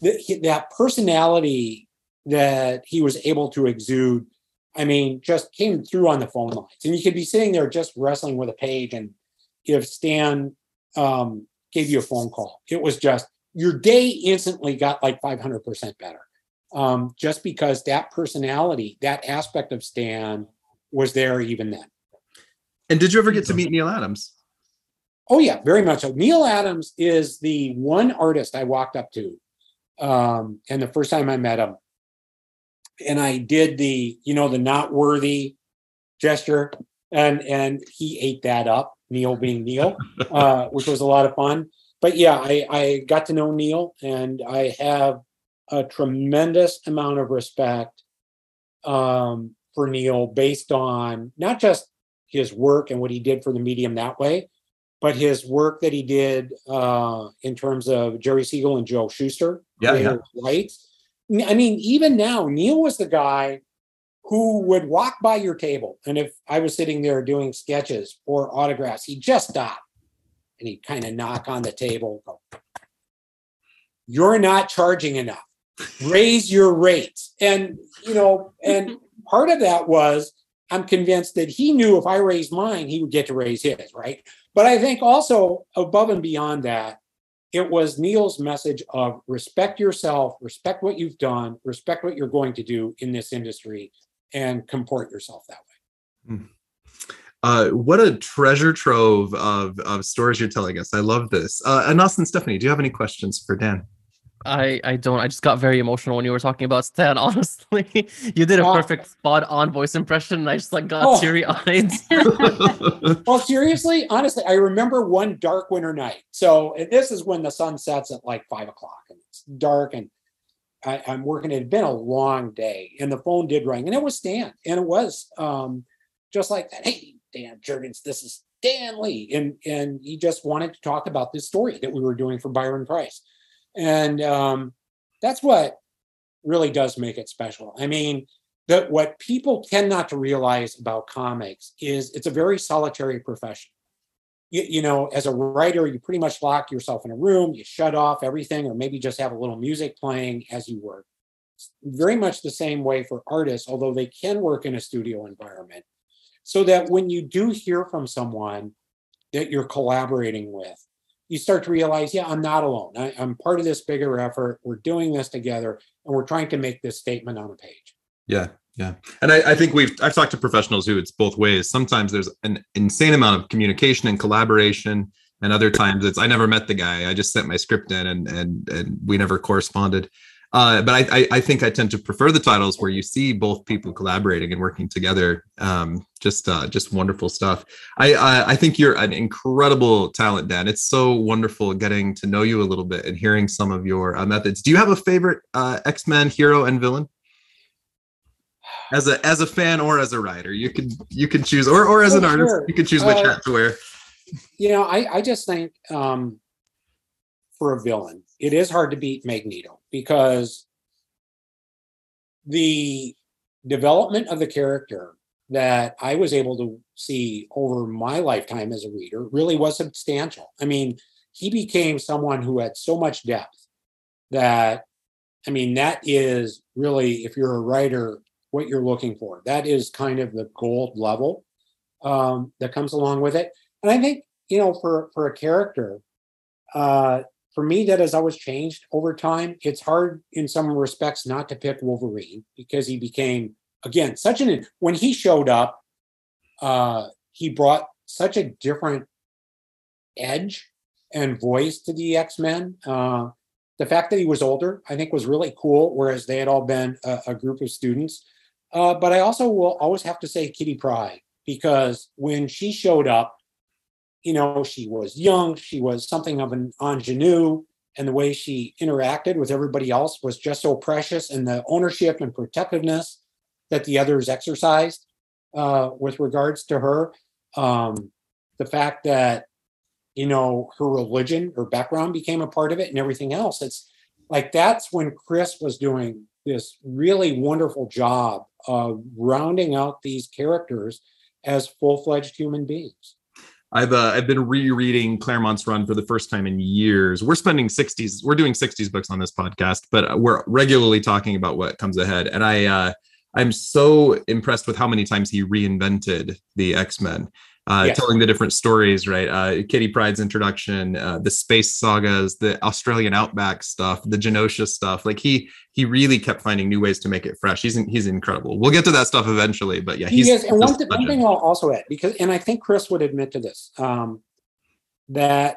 That personality that he was able to exude, I mean, just came through on the phone lines. And you could be sitting there just wrestling with a page, and if Stan gave you a phone call, it was just, your day instantly got like 500% better. Just because that personality, that aspect of Stan was there even then. And did you ever get to meet Neal Adams? Oh yeah, very much so. Neal Adams is the one artist I walked up to. And the first time I met him, and I did the, you know, the not worthy gesture, and he ate that up, Neal being Neal, which was a lot of fun. But yeah, I got to know Neal, and I have a tremendous amount of respect for Neal based on not just his work and what he did for the medium that way, but his work that he did in terms of Jerry Siegel and Joe Shuster. Yeah. Right. I mean, even now, Neal was the guy who would walk by your table. And if I was sitting there doing sketches or autographs, he'd just stop and he'd kind of knock on the table. Go, you're not charging enough. Raise your rates. And, you know, and part of that was, I'm convinced that he knew if I raised mine, he would get to raise his, right? But I think also above and beyond that, It was Neal's message of respect yourself, respect what you've done, respect what you're going to do in this industry, and comport yourself that way. Mm. What a treasure trove of stories you're telling us. I love this. Anas and Stephanie, do you have any questions for Dan? I don't. I just got very emotional when you were talking about Stan, honestly. You did a perfect spot-on voice impression, and I just got teary-eyed. Well, seriously, honestly, I remember one dark winter night. So this is when the sun sets at 5 o'clock, and it's dark, and I'm working. It had been a long day, and the phone did ring, and it was Stan, and it was just like that. Hey, Dan Jurgens, this is Stan Lee. And he just wanted to talk about this story that we were doing for Byron Price. And that's what really does make it special. I mean, that what people tend not to realize about comics is it's a very solitary profession. You know, as a writer, you pretty much lock yourself in a room, you shut off everything, or maybe just have a little music playing as you work. It's very much the same way for artists, although they can work in a studio environment. So that when you do hear from someone that you're collaborating with, you start to realize, yeah, I'm not alone. I'm part of this bigger effort. We're doing this together, and we're trying to make this statement on a page. Yeah. And I think I've talked to professionals who it's both ways. Sometimes there's an insane amount of communication and collaboration, and other times it's I never met the guy. I just sent my script in, and we never corresponded. But I think I tend to prefer the titles where you see both people collaborating and working together. Just wonderful stuff. I think you're an incredible talent, Dan. It's so wonderful getting to know you a little bit and hearing some of your methods. Do you have a favorite X-Men hero and villain? As a fan or as a writer, you can choose, or as an artist, you can choose which hat to wear. You know, I just think for a villain, it is hard to beat Magneto, because the development of the character that I was able to see over my lifetime as a reader really was substantial. I mean, he became someone who had so much depth that, I mean, that is really, if you're a writer, what you're looking for. That is kind of the gold level that comes along with it. And I think, you know, for a character, for me, that has always changed over time. It's hard in some respects not to pick Wolverine, because he became, again, when he showed up, he brought such a different edge and voice to the X-Men. The fact that he was older, I think, was really cool, whereas they had all been a group of students. But I also will always have to say Kitty Pryde, because when she showed up, you know, she was young, she was something of an ingenue, and the way she interacted with everybody else was just so precious, and the ownership and protectiveness that the others exercised with regards to her. The fact that, you know, her religion, her background became a part of it, and everything else. It's like, that's when Chris was doing this really wonderful job of rounding out these characters as full-fledged human beings. I've been rereading Claremont's run for the first time in years. We're doing 60s books on this podcast, but we're regularly talking about what comes ahead. And I'm so impressed with how many times he reinvented the X-Men, telling the different stories, right? Kitty Pryde's introduction, the space sagas, the Australian outback stuff, the Genosha stuff. Like he really kept finding new ways to make it fresh. He's incredible. We'll get to that stuff eventually, but yeah, he is. And one thing I'll also add, because I think Chris would admit to this, that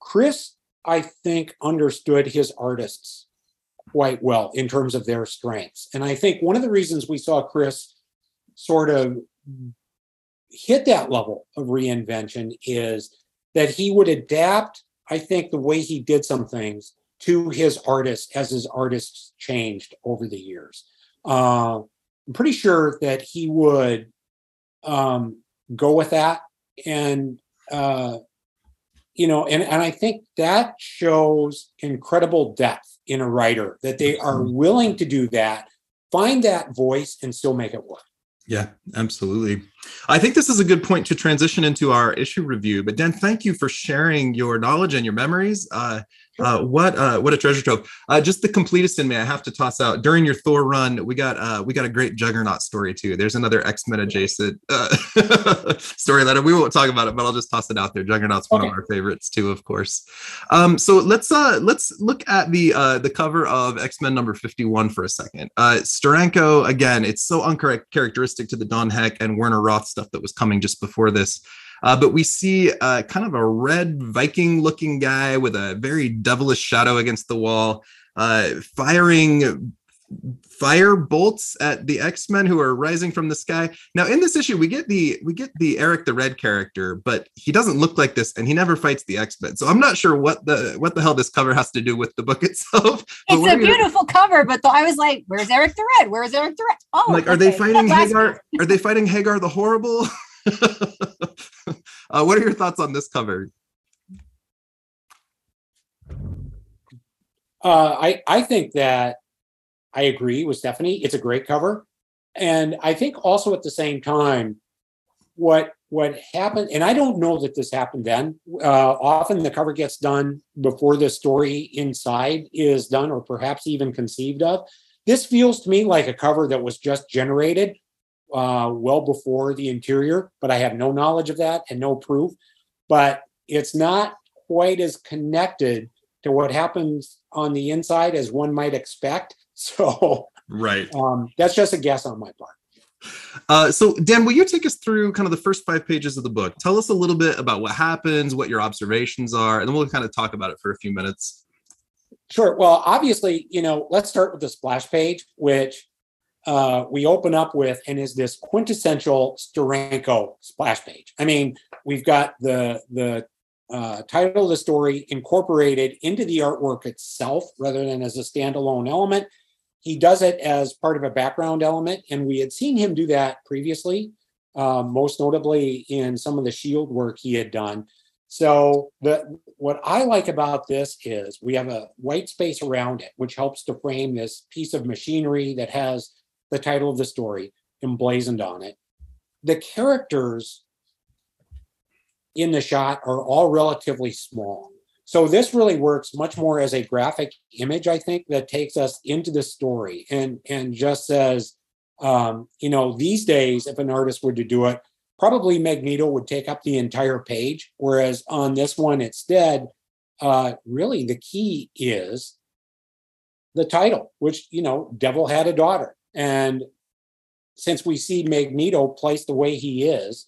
Chris, I think, understood his artists quite well in terms of their strengths. And I think one of the reasons we saw Chris sort of hit that level of reinvention is that he would adapt, I think, the way he did some things to his artists as his artists changed over the years. I'm pretty sure that he would go with that. And, you know, and I think that shows incredible depth in a writer, that they are willing to do that, find that voice, and still make it work. Yeah, absolutely. I think this is a good point to transition into our issue review. But Dan, thank you for sharing your knowledge and your memories. What a treasure trove. Just the completest in me, I have to toss out. During your Thor run, we got a great Juggernaut story, too. There's another X-Men adjacent story that we won't talk about it, but I'll just toss it out there. Juggernaut's one of our favorites, too, of course. So let's look at the cover of X-Men number 51 for a second. Steranko, again, it's so uncharacteristic to the Don Heck and Werner Roth stuff that was coming just before this. But we see kind of a red Viking-looking guy with a very devilish shadow against the wall, firing fire bolts at the X-Men who are rising from the sky. Now, in this issue, we get the Eric the Red character, but he doesn't look like this, and he never fights the X-Men. So I'm not sure what the hell this cover has to do with the book itself. It's a beautiful cover, but I was like, "Where's Eric the Red? Where's Eric the Red?" Oh, like, are they fighting Hagar? Are they fighting Hagar the Horrible? What are your thoughts on this cover? I think that I agree with Stephanie. It's a great cover. And I think also at the same time, what happened, and I don't know that this happened then. Often the cover gets done before the story inside is done or perhaps even conceived of. This feels to me like a cover that was just generated well before the interior, but I have no knowledge of that and no proof. But it's not quite as connected to what happens on the inside as one might expect. So right, that's just a guess on my part. So Dan, will you take us through kind of the first 5 pages of the book? Tell us a little bit about what happens, what your observations are, and then we'll kind of talk about it for a few minutes. Sure. Well, obviously, let's start with the splash page, which we open up with, and is this quintessential Steranko splash page. I mean, we've got the title of the story incorporated into the artwork itself rather than as a standalone element. He does it as part of a background element, and we had seen him do that previously, most notably in some of the Shield work he had done. So what I like about this is we have a white space around it, which helps to frame this piece of machinery that has the title of the story emblazoned on it. The characters in the shot are all relatively small. So this really works much more as a graphic image, I think, that takes us into the story and just says, these days, if an artist were to do it, probably Magneto would take up the entire page. Whereas on this one, instead, really the key is the title, which, Devil Had a Daughter. And since we see Magneto placed the way he is,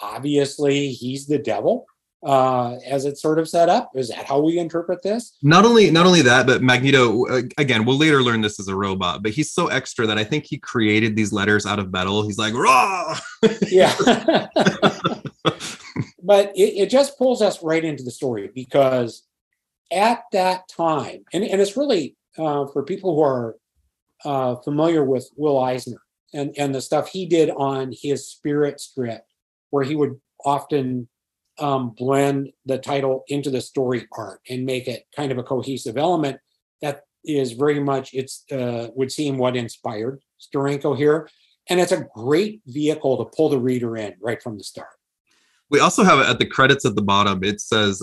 obviously he's the devil, as it's sort of set up. Is that how we interpret this? Not only that, but Magneto, again, we'll later learn this is a robot, but he's so extra that I think he created these letters out of metal. He's like, "Raw!" Yeah. But it just pulls us right into the story, because at that time, and it's really for people who are familiar with Will Eisner and the stuff he did on his Spirit strip, where he would often blend the title into the story art and make it kind of a cohesive element. That is very much, would seem what inspired Steranko here. And it's a great vehicle to pull the reader in right from the start. We also have at the credits at the bottom, it says,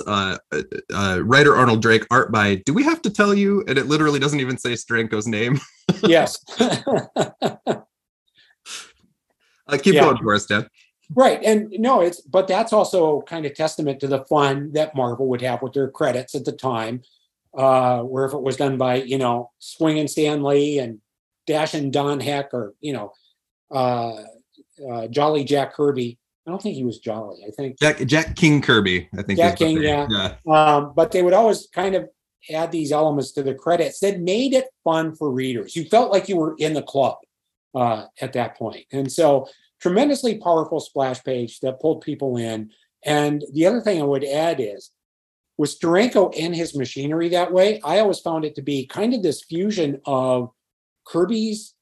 writer Arnold Drake, art by, do we have to tell you? And it literally doesn't even say Steranko's name. Yes. Keep going for us, Dan. Right. And no, but that's also kind of testament to the fun that Marvel would have with their credits at the time, where if it was done by, Swingin' Stan Lee and Dashin' Don Heck or, Jolly Jack Kirby. I don't think he was jolly. I think Jack King Kirby. I think Jack King. Yeah. But they would always kind of add these elements to the credits that made it fun for readers. You felt like you were in the club at that point. And so tremendously powerful splash page that pulled people in. And the other thing I would add is with Steranko and his machinery that way, I always found it to be kind of this fusion of Kirby's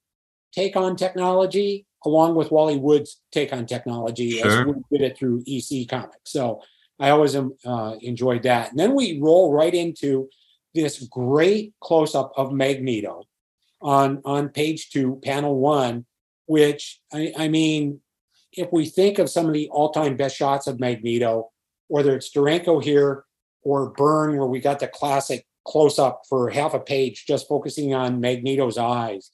take on technology along with Wally Wood's take on technology, sure, as Wood did it through EC Comics. So I always enjoyed that. And then we roll right into this great close-up of Magneto on page 2, panel 1, which, I mean, if we think of some of the all-time best shots of Magneto, whether it's Steranko here or Byrne, where we got the classic close-up for half a page just focusing on Magneto's eyes,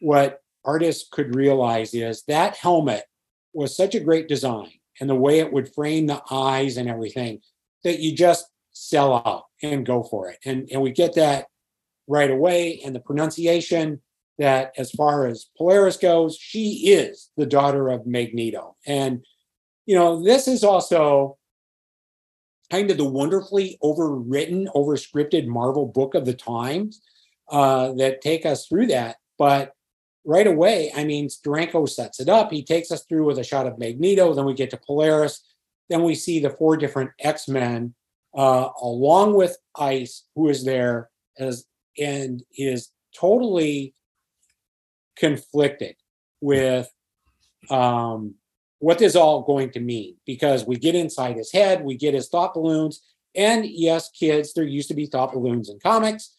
what artists could realize is that helmet was such a great design and the way it would frame the eyes and everything that you just sell out and go for it. And we get that right away. And the pronunciation that as far as Polaris goes, she is the daughter of Magneto. And, you know, this is also kind of the wonderfully overwritten, overscripted Marvel book of the times that take us through that. But right away, I mean, Steranko sets it up. He takes us through with a shot of Magneto. Then we get to Polaris. Then we see the four different X-Men along with Ice, who is there and is totally conflicted with what is all going to mean, because we get inside his head, we get his thought balloons, and yes, kids, there used to be thought balloons in comics,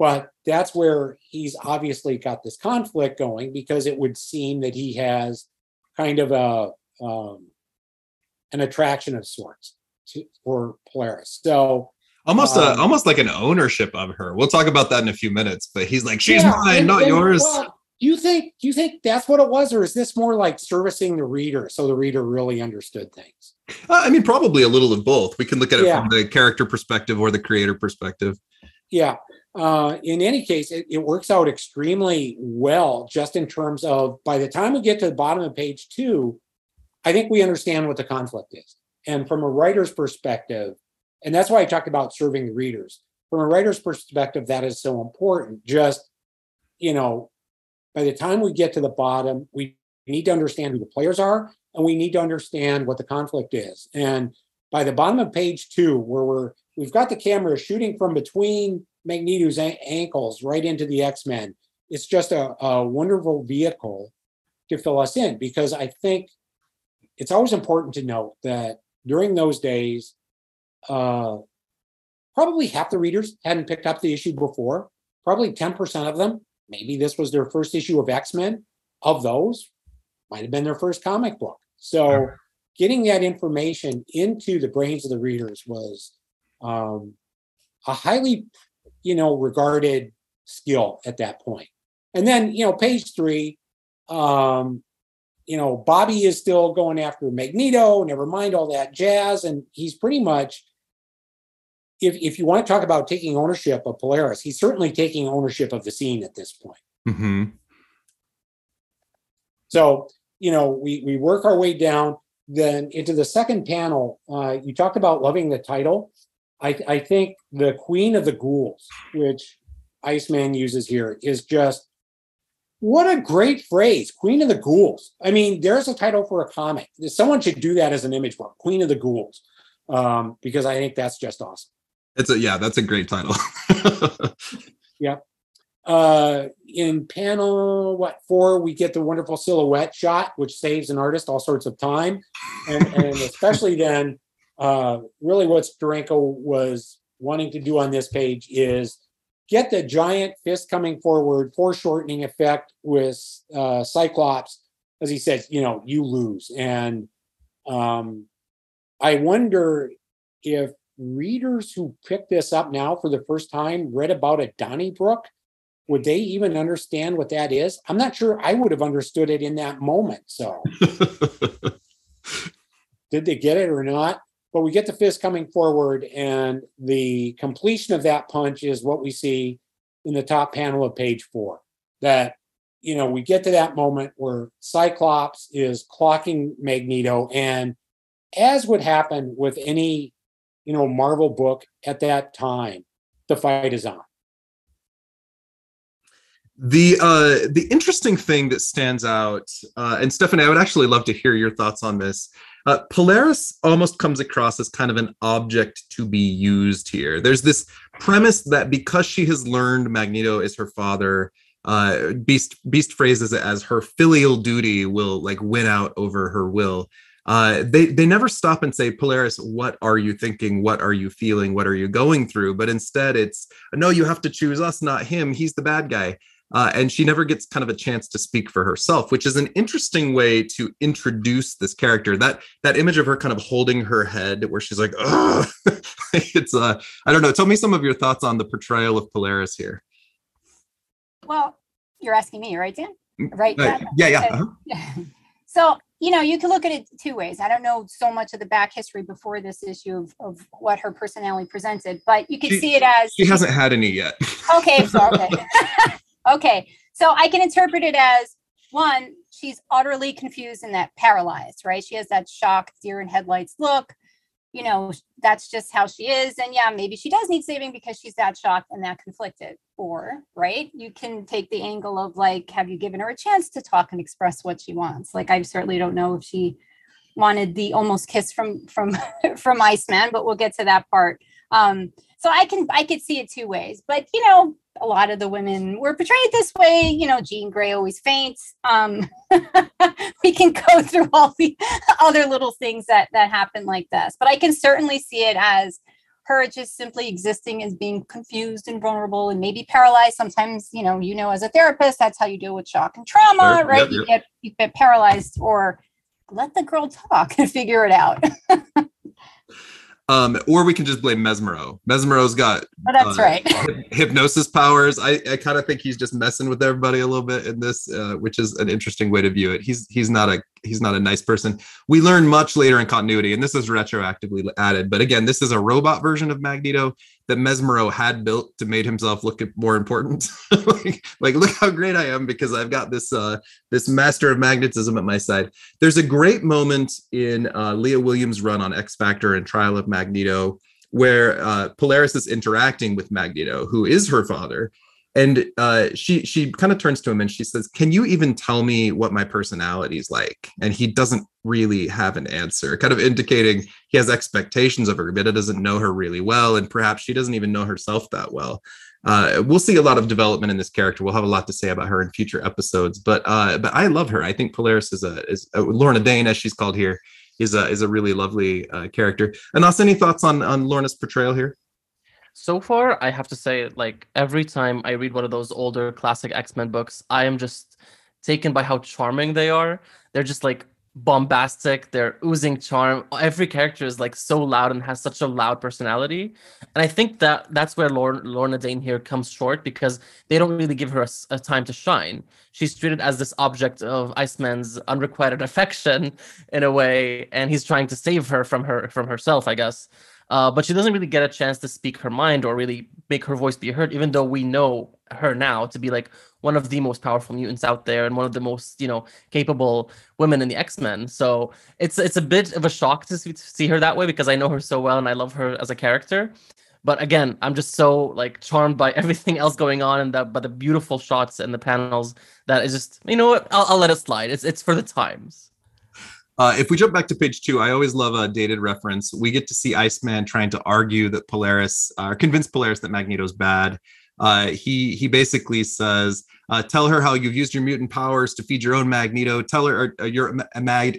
but that's where he's obviously got this conflict going, because it would seem that he has kind of a an attraction of sorts for Polaris. So almost like an ownership of her. We'll talk about that in a few minutes. But he's like, she's mine, not yours. Well, do you think that's what it was, or is this more like servicing the reader so the reader really understood things? I mean, probably a little of both. We can look at it from the character perspective or the creator perspective. Yeah. In any case, it works out extremely well, just in terms of by the time we get to the bottom of page 2, I think we understand what the conflict is. And from a writer's perspective, and that's why I talked about serving the readers. From a writer's perspective, that is so important. Just, you know, by the time we get to the bottom, we need to understand who the players are, and we need to understand what the conflict is. And by the bottom of page 2, where we've got the camera shooting from between Magneto's ankles right into the X-Men, it's just a wonderful vehicle to fill us in, because I think it's always important to note that during those days, probably half the readers hadn't picked up the issue before, probably 10% of them. Maybe this was their first issue of X-Men. Of those, might've been their first comic book. So getting that information into the brains of the readers was a highly, regarded skill at that point. And then, page 3, Bobby is still going after Magneto, never mind all that jazz. And he's pretty much, if you want to talk about taking ownership of Polaris, he's certainly taking ownership of the scene at this point. Mm-hmm. So, we work our way down then into the second panel. You talked about loving the title. I think the Queen of the Ghouls, which Iceman uses here, is just, what a great phrase, Queen of the Ghouls. I mean, there's a title for a comic. Someone should do that as an image book, Queen of the Ghouls, because I think that's just awesome. That's a great title. Yeah. In panel, 4, we get the wonderful silhouette shot, which saves an artist all sorts of time. And especially then, really what Steranko was wanting to do on this page is get the giant fist coming forward, foreshortening effect with Cyclops, as he says, you lose. And I wonder if readers who pick this up now for the first time read about a Donnybrook, would they even understand what that is? I'm not sure I would have understood it in that moment. So did they get it or not? But we get the fist coming forward, and the completion of that punch is what we see in the top panel of page 4. That, we get to that moment where Cyclops is clocking Magneto, and as would happen with any, Marvel book at that time, the fight is on. The interesting thing that stands out, and Stephanie, I would actually love to hear your thoughts on this. Polaris almost comes across as kind of an object to be used here. There's this premise that because she has learned Magneto is her father, Beast phrases it as her filial duty will win out over her will. They never stop and say, Polaris, what are you thinking? What are you feeling? What are you going through? But instead it's, no, you have to choose us, not him. He's the bad guy. And she never gets kind of a chance to speak for herself, which is an interesting way to introduce this character. That image of her kind of holding her head where she's like, ugh. It's I don't know. Tell me some of your thoughts on the portrayal of Polaris here. Well, you're asking me, right, Dan? Right. Yeah. Uh-huh. So, you know, you can look at it two ways. I don't know so much of the back history before this issue of what her personality presented, but you could see it as... She hasn't had any yet. Okay. Okay. So I can interpret it as, one, she's utterly confused and that paralyzed, right? She has that shock, deer in headlights look. You know, that's just how she is. And yeah, maybe she does need saving because she's that shocked and that conflicted. Or, right, you can take the angle of like, have you given her a chance to talk and express what she wants? Like, I certainly don't know if she wanted the almost kiss from from Iceman, but we'll get to that part. So I could see it two ways, but you know, a lot of the women were portrayed this way. You know, Jean Grey always faints. We can go through all the other little things that happen like this, but I can certainly see it as her just simply existing as being confused and vulnerable and maybe paralyzed. Sometimes, you know, as a therapist, that's how you deal with shock and trauma, right? Yep. You get paralyzed, or let the girl talk and figure it out. Or we can just blame Mesmero. Mesmero's got that's right. Hypnosis powers. I kind of think he's just messing with everybody a little bit in this, which is an interesting way to view it. He's not a nice person. We learn much later in continuity, and this is retroactively added. But again, this is a robot version of Magneto that Mesmero had built to make himself look more important. like, look how great I am because I've got this this master of magnetism at my side. There's a great moment in Leah Williams' run on X Factor and Trial of Magneto where Polaris is interacting with Magneto, who is her father. And she kind of turns to him and she says, can you even tell me what my personality is like? And he doesn't really have an answer, kind of indicating he has expectations of her, but he doesn't know her really well. And perhaps she doesn't even know herself that well. We'll see a lot of development in this character. We'll have a lot to say about her in future episodes. But I love her. I think Polaris is Lorna Dane, as she's called here, is a really lovely character. Anas, any thoughts on Lorna's portrayal here? So far, I have to say, like, every time I read one of those older classic X-Men books, I am just taken by how charming they are. They're just, like, bombastic. They're oozing charm. Every character is, like, so loud and has such a loud personality. And I think that's where Lorna Dane here comes short, because they don't really give her a time to shine. She's treated as this object of Iceman's unrequited affection, in a way, and he's trying to save her from herself, I guess. But she doesn't really get a chance to speak her mind or really make her voice be heard, even though we know her now to be like one of the most powerful mutants out there and one of the most, you know, capable women in the X-Men. So it's a bit of a shock to see her that way, because I know her so well and I love her as a character. But again, I'm just so like charmed by everything else going on and by the beautiful shots and the panels that is just, you know what, I'll let it slide. It's for the times. If we jump back to page 2, I always love a dated reference. We get to see Iceman trying to argue that convince Polaris that Magneto's bad. He basically says, tell her how you've used your mutant powers to feed your own Magneto. Tell her your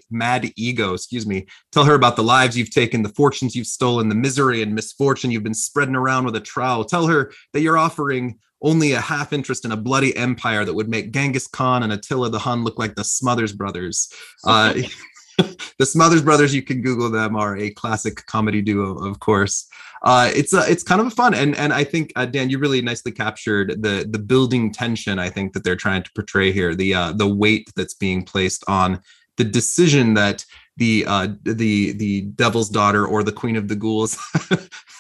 mad ego, excuse me. Tell her about the lives you've taken, the fortunes you've stolen, the misery and misfortune you've been spreading around with a trowel. Tell her that you're offering only a half interest in a bloody empire that would make Genghis Khan and Attila the Hun look like the Smothers Brothers. The Smothers Brothers, you can Google them, are a classic comedy duo, of course. It's kind of fun. And I think, Dan, you really nicely captured the building tension, I think, that they're trying to portray here, the weight that's being placed on the decision that the devil's daughter or the queen of the ghouls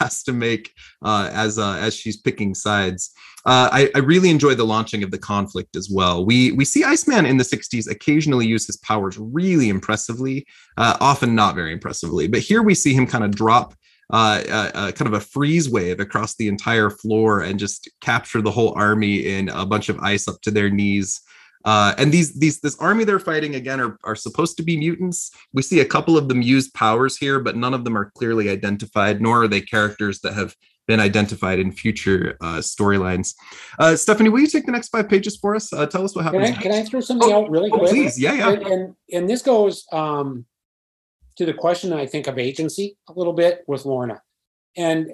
has to make as she's picking sides. I really enjoy the launching of the conflict as well. We see Iceman in the 60s occasionally use his powers really impressively, often not very impressively. But here we see him kind of drop kind of a freeze wave across the entire floor and just capture the whole army in a bunch of ice up to their knees. And this army they're fighting, again, are supposed to be mutants. We see a couple of them use powers here, but none of them are clearly identified, nor are they characters that have been identified in future storylines. Stephanie, will you take the next 5 pages for us? Tell us what happens. Can I throw something out really quick? Please, yeah. And this goes to the question, I think, of agency a little bit with Lorna. And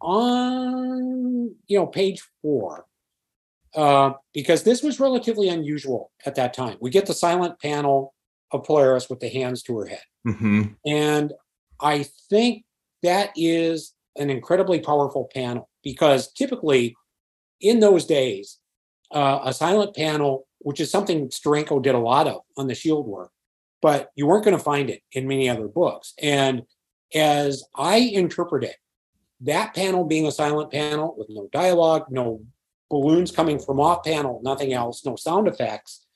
on, page 4, because this was relatively unusual at that time. We get the silent panel of Polaris with the hands to her head. Mm-hmm. And I think that is an incredibly powerful panel, because typically in those days, a silent panel, which is something Steranko did a lot of on the Shield work, but you weren't going to find it in many other books. And as I interpret it, that panel being a silent panel with no dialogue, no balloons coming from off panel, nothing else, no sound effects,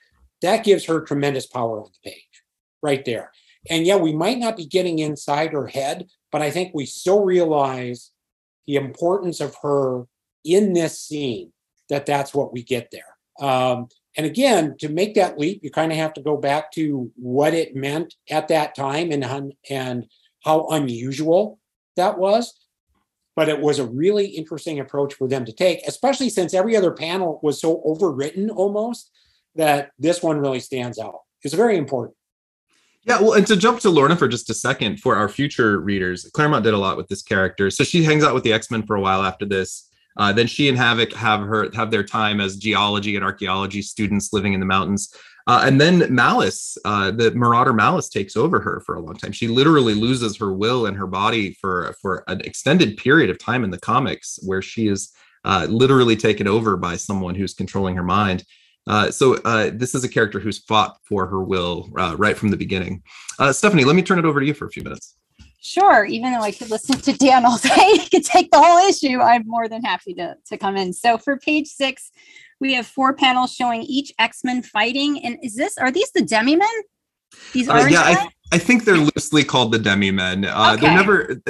that gives her tremendous power on the page right there. And yeah, we might not be getting inside her head, but I think we still realize the importance of her in this scene, that that's what we get there. And again, to make that leap, you kind of have to go back to what it meant at that time and how unusual that was. But it was a really interesting approach for them to take, especially since every other panel was so overwritten almost that this one really stands out. It's very important. Yeah, well, and to jump to Lorna for just a second for our future readers, Claremont did a lot with this character. So she hangs out with the X-Men for a while after this. Then she and Havoc have their time as geology and archaeology students living in the mountains. And then Malice, the Marauder Malice, takes over her for a long time. She literally loses her will and her body for an extended period of time in the comics, where she is literally taken over by someone who's controlling her mind. So this is a character who's fought for her will right from the beginning. Stephanie, let me turn it over to you for a few minutes. Sure. Even though I could listen to Dan all day, I could take the whole issue. I'm more than happy to come in. So for page 6, we have 4 panels showing each X-Men fighting. And are these the Demi-Men? These orange guys? I think they're loosely called the Demi-Men. Okay. When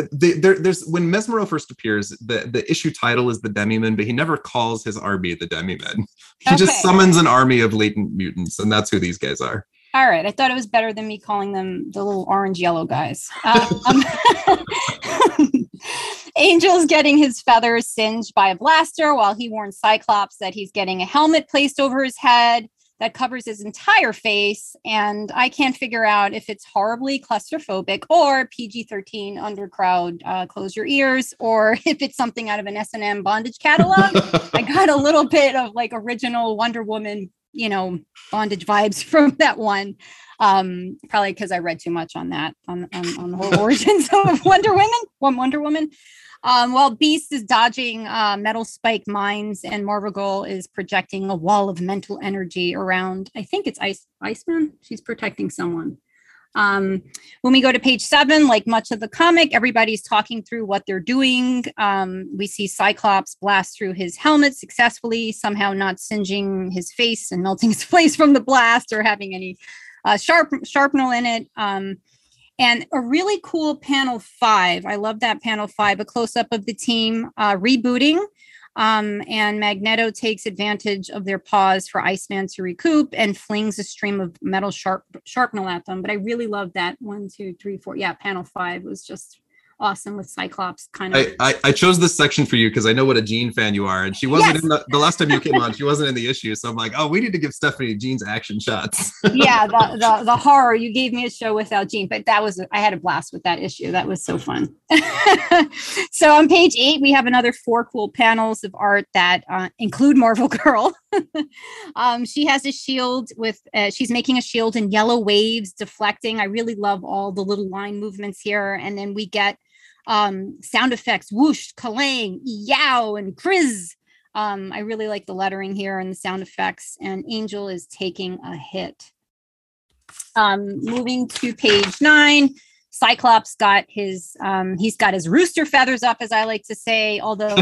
Mesmero first appears, the issue title is the Demi-Men, but he never calls his army the Demi-Men. He just summons an army of latent mutants, and that's who these guys are. All right. I thought it was better than me calling them the little orange-yellow guys. Angel's getting his feathers singed by a blaster, while he warns Cyclops that he's getting a helmet placed over his head that covers his entire face. And I can't figure out if it's horribly claustrophobic or PG-13 undercrowd, close your ears, or if it's something out of an S&M bondage catalog. I got a little bit of like original Wonder Woman, bondage vibes from that one. Probably because I read too much on that, on the whole origins of Wonder Woman. While Beast is dodging metal spike mines, and Marvel is projecting a wall of mental energy around, I think it's Iceman. She's protecting someone. When we go to page 7, like much of the comic, everybody's talking through what they're doing. We see Cyclops blast through his helmet successfully, somehow not singeing his face and melting his face from the blast or having any sharpener in it. And a really cool panel 5. I love that panel 5, a close-up of the team rebooting. And Magneto takes advantage of their pause for Iceman to recoup and flings a stream of metal sharpnel at them. But I really love that 1, 2, 3, 4. Yeah, panel 5 was just awesome with Cyclops kind of. I chose this section for you because I know what a Jean fan you are, and she wasn't in the last time you came on. She wasn't in the issue, so I'm like, oh, we need to give Stephanie Jean's action shots. Yeah, the horror. You gave me a show without Jean, but I had a blast with that issue. That was so fun. So on page 8, we have another 4 cool panels of art that include Marvel Girl. She has a shield with, she's making a shield in yellow waves deflecting. I really love all the little line movements here. And then we get sound effects, whoosh, kalang, yow, and krizz. I really like the lettering here and the sound effects. And Angel is taking a hit. Moving to page 9. Cyclops got his, he's got his rooster feathers up, as I like to say, although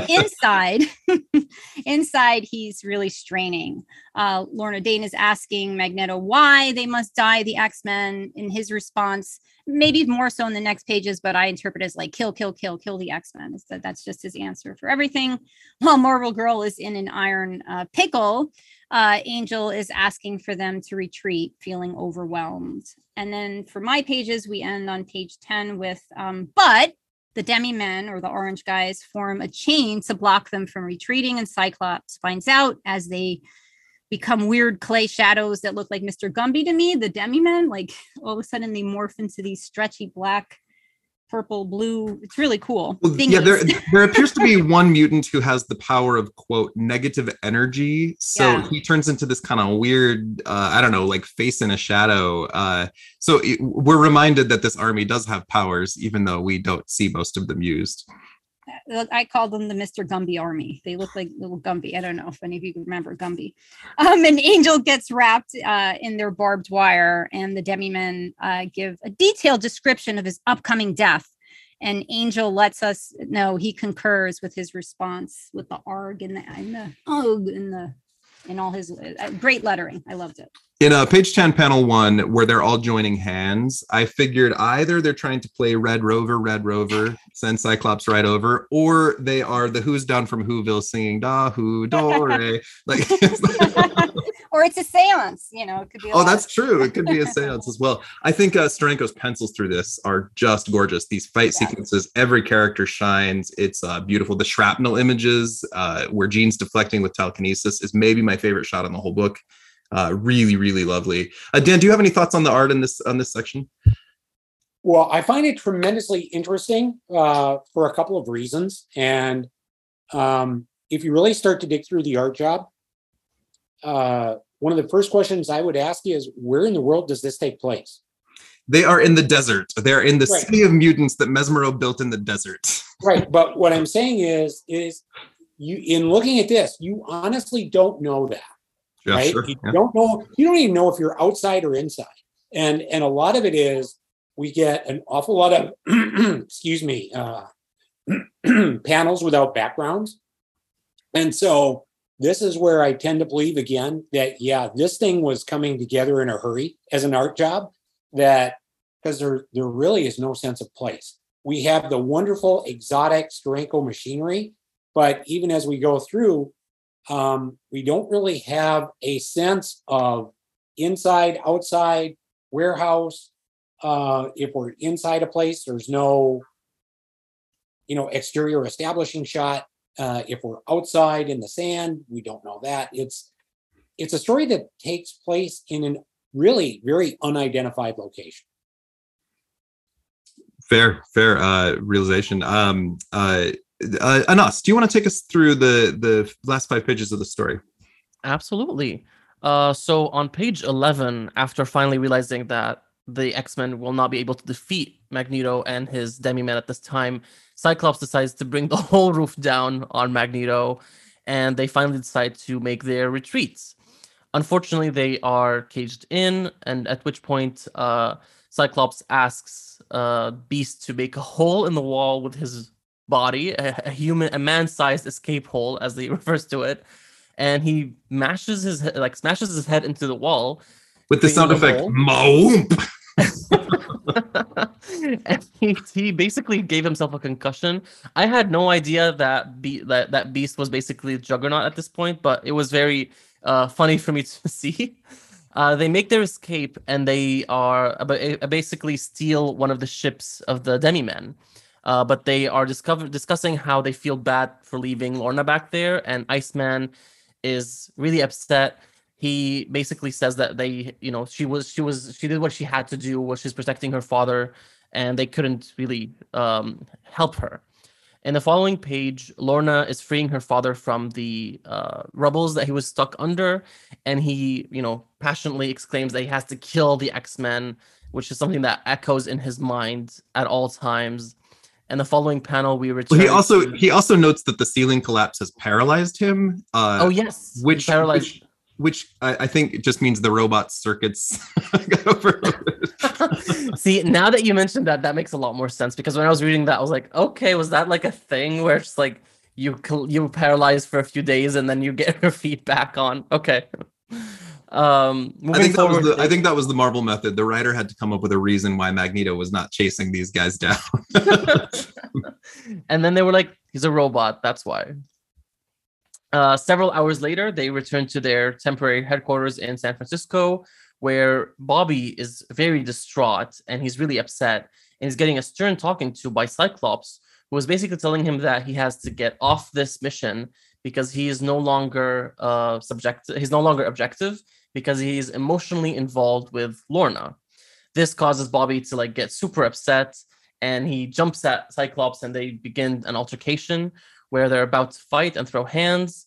inside he's really straining. Lorna Dane is asking Magneto why they must die, the X-Men. In his response, maybe more so in the next pages, but I interpret it as like, kill, kill, kill, kill the X-Men. That's just his answer for everything. While Marvel Girl is in an iron pickle, Angel is asking for them to retreat, feeling overwhelmed. And then for my pages, we end on page 10 with, but the Demi-Men, or the orange guys, form a chain to block them from retreating, and Cyclops finds out as they become weird clay shadows that look like Mr. Gumby to me, the Demi-Men, like all of a sudden they morph into these stretchy black purple, blue. It's really cool. Well, yeah, there appears to be one mutant who has the power of, quote, negative energy. So he turns into this kind of weird, I don't know, like face in a shadow. So we're reminded that this army does have powers, even though we don't see most of them used. I call them the Mr. Gumby Army. They look like little Gumby. I don't know if any of you remember Gumby. An angel gets wrapped in their barbed wire, and the Demi-Men give a detailed description of his upcoming death. And Angel lets us know he concurs with his response with the arg and all his great lettering. I loved it. In page 10, panel 1, where they're all joining hands, I figured either they're trying to play Red Rover, send Cyclops right over, or they are the Who's Down from Whoville singing da who do re. Like, or it's a seance, you know, it could be. That's true. It could be a seance as well. I think Steranko's pencils through this are just gorgeous. These fight sequences, every character shines. It's beautiful. The shrapnel images where Jean's deflecting with telekinesis is maybe my favorite shot in the whole book. Really, really lovely. Dan, do you have any thoughts on the art in this section? Well, I find it tremendously interesting for a couple of reasons. And if you really start to dig through the art job, one of the first questions I would ask you is, where in the world does this take place? They are in the desert. They're in the city of mutants that Mesmero built in the desert. Right. But what I'm saying is you, in looking at this, you honestly don't know that. Yeah, right. Sure. You don't even know if you're outside or inside. And a lot of it is we get an awful lot of panels without backgrounds. And so this is where I tend to believe again that this thing was coming together in a hurry as an art job, that because there really is no sense of place. We have the wonderful exotic Steranko machinery, but even as we go through, we don't really have a sense of inside, outside, warehouse. If we're inside a place, there's no, exterior establishing shot. If we're outside in the sand, we don't know that. It's a story that takes place in a really very unidentified location. Fair realization. Anas, do you want to take us through the last 5 pages of the story? Absolutely. So on page 11, after finally realizing that the X-Men will not be able to defeat Magneto and his Demi-Men at this time, Cyclops decides to bring the whole roof down on Magneto, and they finally decide to make their retreats. Unfortunately, they are caged in, and at which point Cyclops asks Beast to make a hole in the wall with his body, a man-sized escape hole, as he refers to it, and he smashes his head into the wall with the sound effect "maoomp." And he basically gave himself a concussion. I had no idea that that Beast was basically Juggernaut at this point, but it was very funny for me to see. They make their escape, and they are basically steal one of the ships of the Demi-Men. But they are discussing how they feel bad for leaving Lorna back there, and Iceman is really upset. He basically says that they, she did what she had to do, which is protecting her father, and they couldn't really help her. In the following page, Lorna is freeing her father from the rubbles that he was stuck under, and he, passionately exclaims that he has to kill the X-Men, which is something that echoes in his mind at all times. And the following panel, we return. Well, he also notes that the ceiling collapse has paralyzed him. Which I think just means the robot circuits got overloaded. See, now that you mentioned that makes a lot more sense, because when I was reading that, I was like, okay, was that like a thing where it's like you paralyzed for a few days and then you get your feet back on? Okay. I think that was the Marvel method. The writer had to come up with a reason why Magneto was not chasing these guys down. And then they were like, he's a robot, that's why. Several hours later, they returned to their temporary headquarters in San Francisco, where Bobby is very distraught and he's really upset. And he's getting a stern talking to by Cyclops, who is basically telling him that he has to get off this mission because he is no longer objective, because he's emotionally involved with Lorna. This causes Bobby to get super upset, and he jumps at Cyclops and they begin an altercation where they're about to fight and throw hands.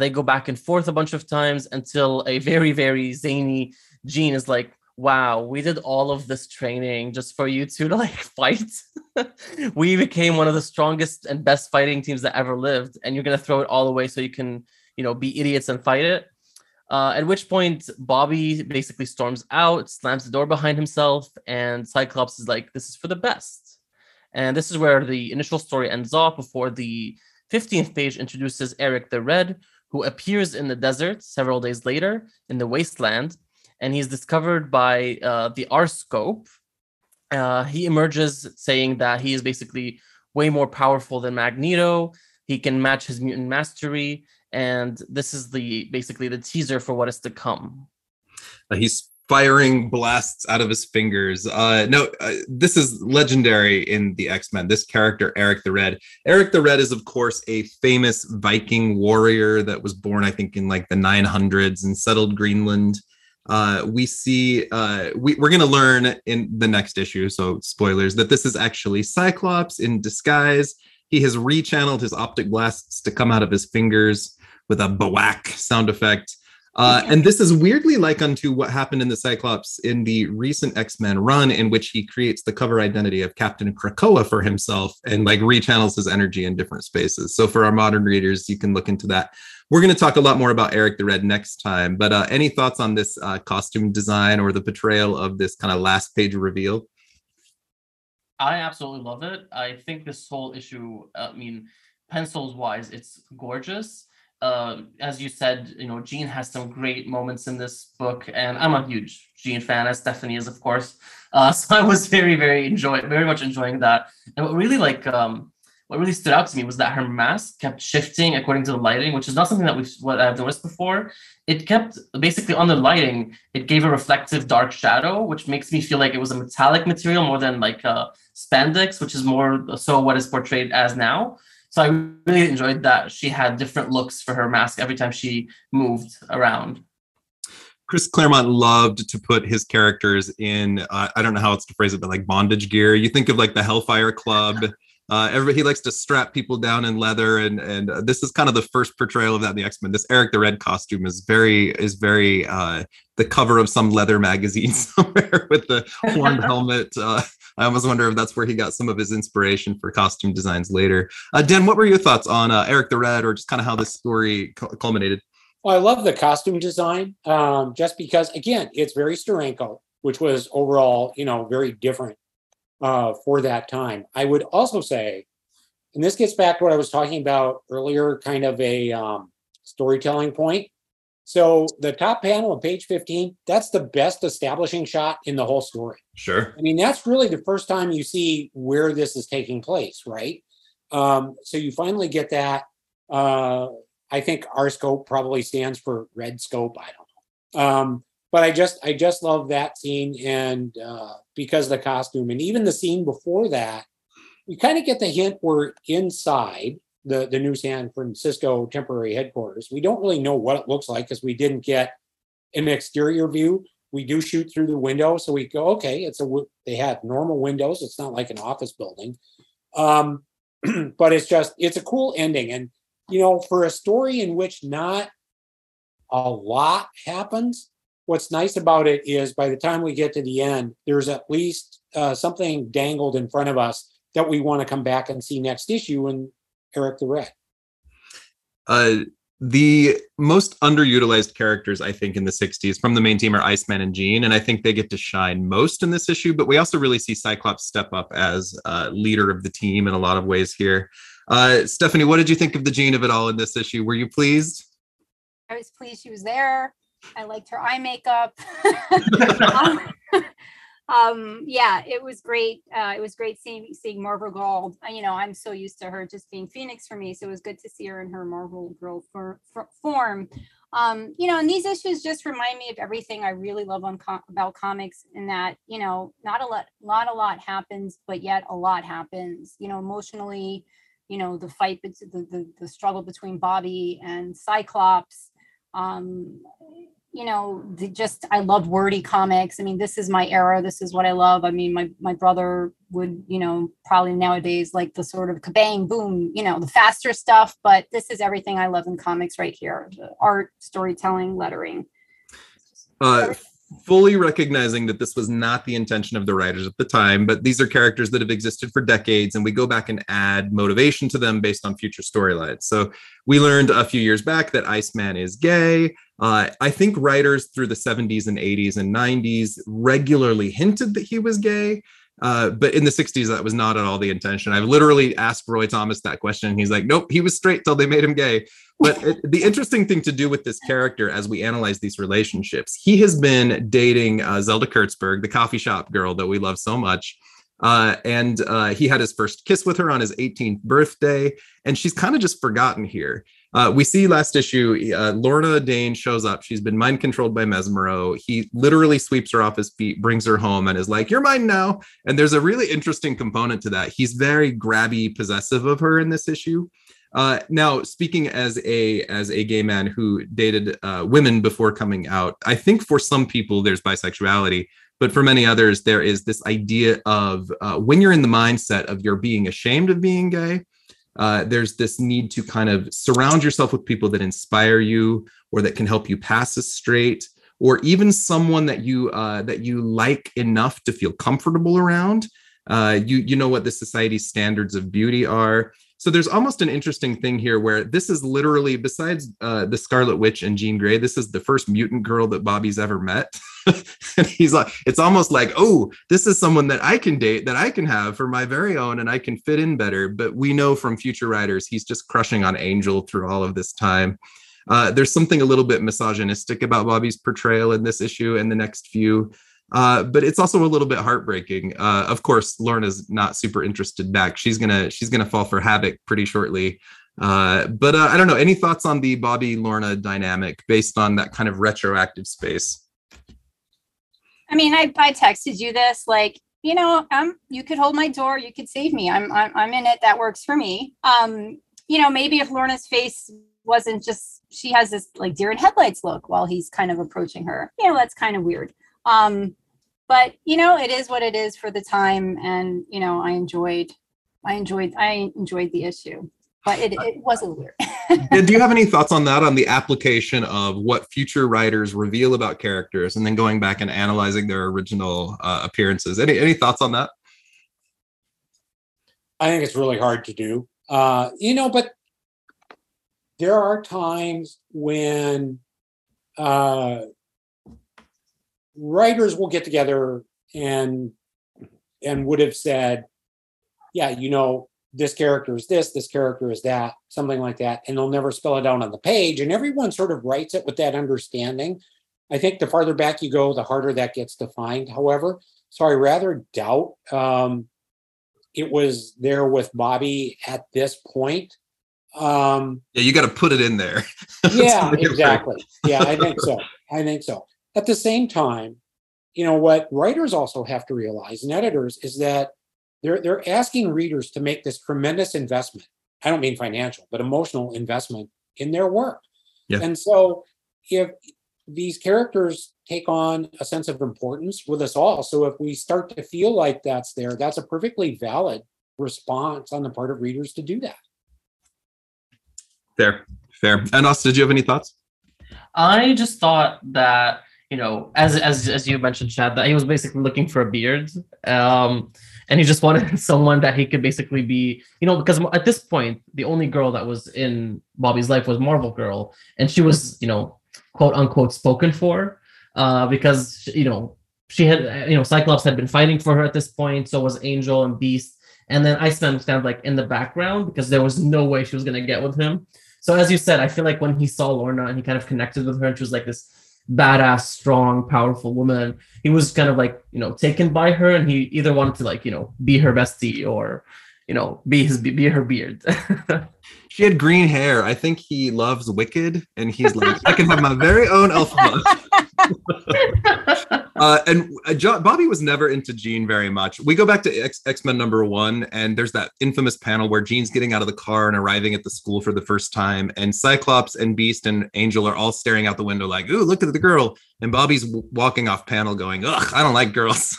They go back and forth a bunch of times until a very, very zany Jean is like, wow, we did all of this training just for you two to like fight. We became one of the strongest and best fighting teams that ever lived. And you're going to throw it all away so you can, you know, be idiots and fight it. At which point Bobby basically storms out, slams the door behind himself, and Cyclops is like, this is for the best. And this is where the initial story ends off before the 15th page introduces Eric the Red, who appears in the desert several days later in the wasteland. And he's discovered by the R-Scope. He emerges saying that he is basically way more powerful than Magneto. He can match his mutant mastery. And this is basically the teaser for what is to come. He's firing blasts out of his fingers. This is legendary in the X-Men, this character, Eric the Red. Eric the Red is, of course, a famous Viking warrior that was born, I think, in like the 900s and settled Greenland. We're going to learn in the next issue, so spoilers, that this is actually Cyclops in disguise. He has rechanneled his optic blasts to come out of his fingers with a bawak sound effect. And this is weirdly like unto what happened in the Cyclops in the recent X-Men run, in which he creates the cover identity of Captain Krakoa for himself and like rechannels his energy in different spaces. So for our modern readers, you can look into that. We're going to talk a lot more about Eric the Red next time, but any thoughts on this costume design or the portrayal of this kind of last page reveal? I absolutely love it. I think this whole issue, pencils wise, it's gorgeous. As you said, you know, Jean has some great moments in this book, and I'm a huge Jean fan, as Stephanie is, of course. So I was very much enjoying that. And what really what really stood out to me was that her mask kept shifting according to the lighting, which is not something that I've noticed before. It kept basically on the lighting. It gave a reflective dark shadow, which makes me feel like it was a metallic material more than like spandex, which is more so what is portrayed as now. So I really enjoyed that she had different looks for her mask every time she moved around. Chris Claremont loved to put his characters in, I don't know how else to phrase it, but like bondage gear. You think of like the Hellfire Club. He likes to strap people down in leather. And this is kind of the first portrayal of that in the X-Men. This Eric the Red costume is very the cover of some leather magazine somewhere with the horned helmet. I almost wonder if that's where he got some of his inspiration for costume designs later. Dan, what were your thoughts on Eric the Red, or just kind of how this story culminated? Well, I love the costume design, just because, again, it's very Steranko, which was overall, you know, very different for that time. I would also say, and this gets back to what I was talking about earlier, kind of a storytelling point. So the top panel of page 15, that's the best establishing shot in the whole story. Sure. I mean, that's really the first time you see where this is taking place, right? So you finally get that. I think R Scope probably stands for Red Scope. I don't know. But I just love that scene. And because of the costume and even the scene before that, you kind of get the hint we're inside the new San Francisco temporary headquarters. We don't really know what it looks like because we didn't get an exterior view. We do shoot through the window. So we go, okay, they have normal windows. It's not like an office building. But it's a cool ending. And, you know, for a story in which not a lot happens, what's nice about it is by the time we get to the end, there's at least something dangled in front of us that we want to come back and see next issue. And Eric the Red. The most underutilized characters, I think, in the 60s from the main team are Iceman and Jean, and I think they get to shine most in this issue, but we also really see Cyclops step up as leader of the team in a lot of ways here. Stephanie, what did you think of the Jean of it all in this issue? Were you pleased? I was pleased she was there. I liked her eye makeup. Yeah, it was great. It was great seeing Marvel Gold. You know, I'm so used to her just being Phoenix for me, so it was good to see her in her Marvel Girl form. You know, and these issues just remind me of everything I really love about comics, in that, you know, not a lot happens, but yet a lot happens. You know, emotionally, you know, the fight, the struggle between Bobby and Cyclops. you know, I loved wordy comics. I mean, this is my era. This is what I love. I mean, my brother would, you know, probably nowadays like the sort of kabang, boom, you know, the faster stuff. But this is everything I love in comics right here. The art, storytelling, lettering. Fully recognizing that this was not the intention of the writers at the time, but these are characters that have existed for decades, and we go back and add motivation to them based on future storylines. So we learned a few years back that Iceman is gay. I think writers through the 70s and 80s and 90s regularly hinted that he was gay, but in the 60s, that was not at all the intention. I've literally asked Roy Thomas that question. He's like, nope, he was straight till they made him gay. But the interesting thing to do with this character as we analyze these relationships, he has been dating Zelda Kurtzberg, the coffee shop girl that we love so much. And he had his first kiss with her on his 18th birthday. And she's kind of just forgotten here. We see last issue, Lorna Dane shows up. She's been mind controlled by Mesmero. He literally sweeps her off his feet, brings her home, and is like, you're mine now. And there's a really interesting component to that. He's very grabby, possessive of her in this issue. Now, speaking as a gay man who dated women before coming out, I think for some people there's bisexuality, but for many others, there is this idea of when you're in the mindset of you're being ashamed of being gay, there's this need to kind of surround yourself with people that inspire you or that can help you pass as straight, or even someone that you like enough to feel comfortable around. You know what the society's standards of beauty are. So there's almost an interesting thing here where this is literally, besides the Scarlet Witch and Jean Grey, this is the first mutant girl that Bobby's ever met. And he's like, it's almost like, oh, this is someone that I can date, that I can have for my very own, and I can fit in better. But we know from future writers, he's just crushing on Angel through all of this time. There's something a little bit misogynistic about Bobby's portrayal in this issue and the next few. But it's also a little bit heartbreaking. Of course, Lorna's not super interested back. She's gonna fall for Havoc pretty shortly. But I don't know. Any thoughts on the Bobby-Lorna dynamic based on that kind of retroactive space? I mean, I texted you this, like, you know, you could hold my door, you could save me. I'm in it. That works for me. You know, maybe if Lorna's face wasn't just, she has this like deer in headlights look while he's kind of approaching her. You know, that's kind of weird. But you know, it is what it is for the time, and you know, I enjoyed the issue, but it wasn't weird. Do you have any thoughts on that, on the application of what future writers reveal about characters, and then going back and analyzing their original appearances? Any thoughts on that? I think it's really hard to do, you know. But there are times when. Writers will get together and would have said, yeah, you know, this character is this character is that, something like that. And they'll never spell it out on the page. And everyone sort of writes it with that understanding. I think the farther back you go, the harder that gets defined, however. So I rather doubt it was there with Bobby at this point. Yeah, you got to put it in there. Yeah, exactly. Yeah, I think so. At the same time, you know, what writers also have to realize, and editors, is that they're asking readers to make this tremendous investment. I don't mean financial, but emotional investment in their work. Yeah. And so if these characters take on a sense of importance with us all, so if we start to feel like that's there, that's a perfectly valid response on the part of readers to do that. Fair. Anas, did you have any thoughts? I just thought that, you know, as you mentioned, Chad, that he was basically looking for a beard, and he just wanted someone that he could basically be, you know, because at this point, the only girl that was in Bobby's life was Marvel Girl, and she was, you know, quote unquote spoken for, because, you know, she had, you know, Cyclops had been fighting for her at this point, so was Angel and Beast, and then Iceman was kind of like in the background because there was no way she was going to get with him. So as you said, I feel like when he saw Lorna and he kind of connected with her, and she was like this badass, strong, powerful woman, he was kind of like, you know, taken by her, and he either wanted to, like, you know, be her bestie or, you know, be her beard. She had green hair. I think he loves Wicked, and he's like, I can have my very own Elphaba. Bobby was never into Jean very much. We go back to X-Men #1, and there's that infamous panel where Jean's getting out of the car and arriving at the school for the first time, and Cyclops and Beast and Angel are all staring out the window like, ooh, look at the girl. And Bobby's walking off panel going, ugh, I don't like girls.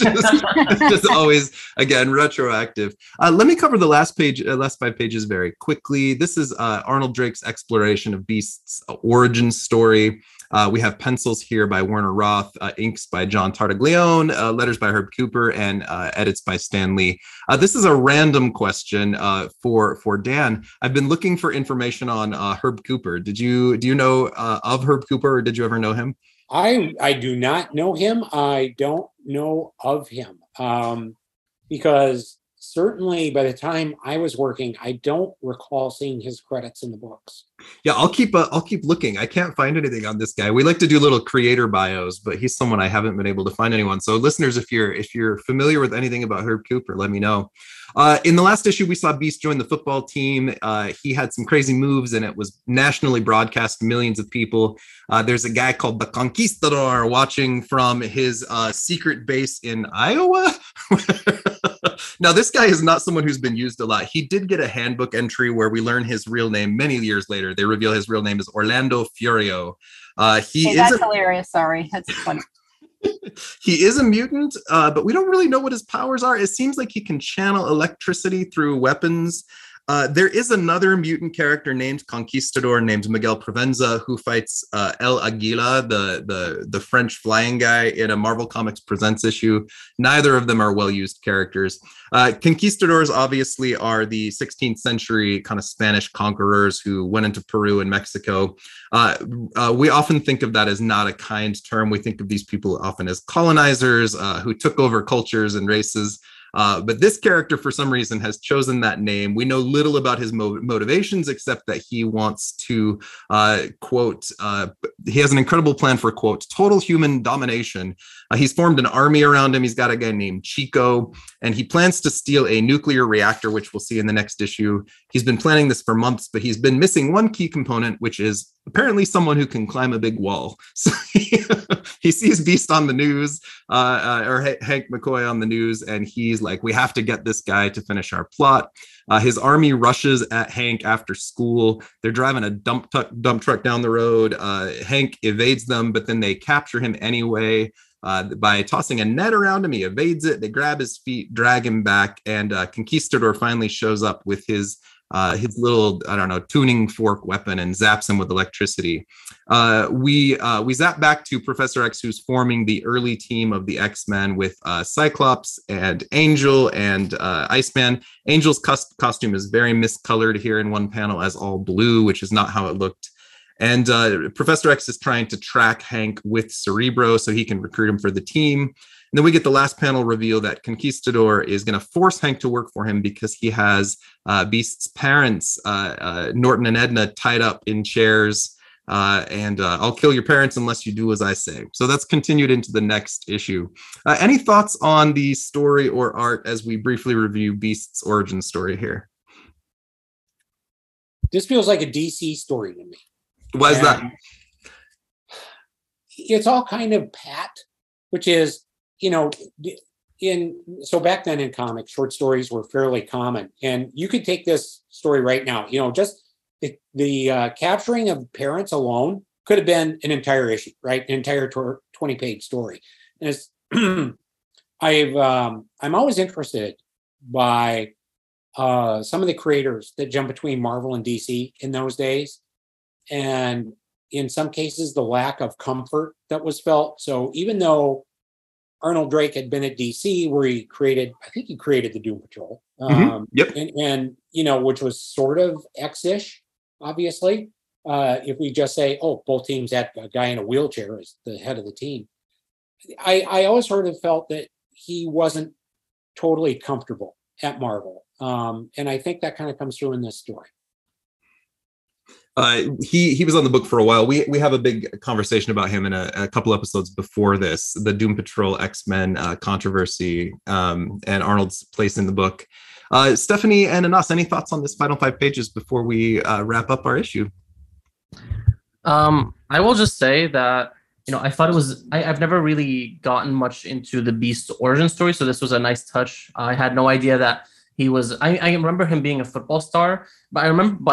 just always, again, retroactive. Let me cover the last 5 pages very quickly. This is Arnold Drake's exploration of Beast's origin story. We have pencils here by Werner Roth, inks by John Tartaglione, letters by Herb Cooper, and edits by Stan Lee. This is a random question for Dan. I've been looking for information on Herb Cooper. Do you know of Herb Cooper, or did you ever know him? I do not know him. I don't know of him because certainly by the time I was working, I don't recall seeing his credits in the books. Yeah, I'll keep looking. I can't find anything on this guy. We like to do little creator bios, but he's someone I haven't been able to find anyone. So listeners, if you're familiar with anything about Herb Cooper, let me know. In the last issue, we saw Beast join the football team. He had some crazy moves, and it was nationally broadcast to millions of people. There's a guy called the Conquistador watching from his secret base in Iowa. Now, this guy is not someone who's been used a lot. He did get a handbook entry where we learn his real name many years later. They reveal his real name is Orlando Furio. That's hilarious. Sorry, that's funny. He is a mutant, but we don't really know what his powers are. It seems like he can channel electricity through weapons. There is another mutant character named Conquistador, named Miguel Provenza, who fights El Aguila, the French flying guy, in a Marvel Comics Presents issue. Neither of them are well-used characters. Conquistadors obviously are the 16th century kind of Spanish conquerors who went into Peru and Mexico. We often think of that as not a kind term. We think of these people often as colonizers who took over cultures and races. But this character, for some reason, has chosen that name. We know little about his motivations, except that he wants to, he has an incredible plan for, quote, total human domination. He's formed an army around him. He's got a guy named Chico, and he plans to steal a nuclear reactor, which we'll see in the next issue. He's been planning this for months, but he's been missing one key component, which is apparently someone who can climb a big wall. So he sees Beast on the news, or Hank McCoy on the news, and he's like, we have to get this guy to finish our plot. His army rushes at Hank after school. They're driving a dump truck down the road. Hank evades them, but then they capture him anyway. By tossing a net around him, he evades it. They grab his feet, drag him back, and Conquistador finally shows up with his little, I don't know, tuning fork weapon and zaps him with electricity. We zap back to Professor X, who's forming the early team of the X-Men with Cyclops and Angel and Iceman. Angel's costume is very miscolored here in one panel as all blue, which is not how it looked. And Professor X is trying to track Hank with Cerebro so he can recruit him for the team. And then we get the last panel reveal that Conquistador is going to force Hank to work for him because he has Beast's parents, Norton and Edna, tied up in chairs. And I'll kill your parents unless you do as I say. So that's continued into the next issue. Any thoughts on the story or art as we briefly review Beast's origin story here? This feels like a DC story to me. Why is that? It's all kind of pat, which is, you know, so back then in comics, short stories were fairly common, and you could take this story right now. You know, just the capturing of parents alone could have been an entire issue, right? An entire 20-page story. And it's I'm always interested by some of the creators that jump between Marvel and DC in those days, and in some cases the lack of comfort that was felt. So even though Arnold Drake had been at DC, where he created, I think he created the Doom Patrol. Yep. And, you know, which was sort of X-ish, obviously. If we just say, oh, both teams had a guy in a wheelchair as the head of the team. I always sort of felt that he wasn't totally comfortable at Marvel. And I think that kind of comes through in this story. He was on the book for a while. We have a big conversation about him in a couple episodes before this, the Doom Patrol X-Men controversy and Arnold's place in the book. Stephanie and Anas, any thoughts on this final 5 pages before we wrap up our issue? I will just say that, you know, I thought it was, I've never really gotten much into the Beast's origin story, so this was a nice touch. I had no idea that he was, I remember him being a football star, but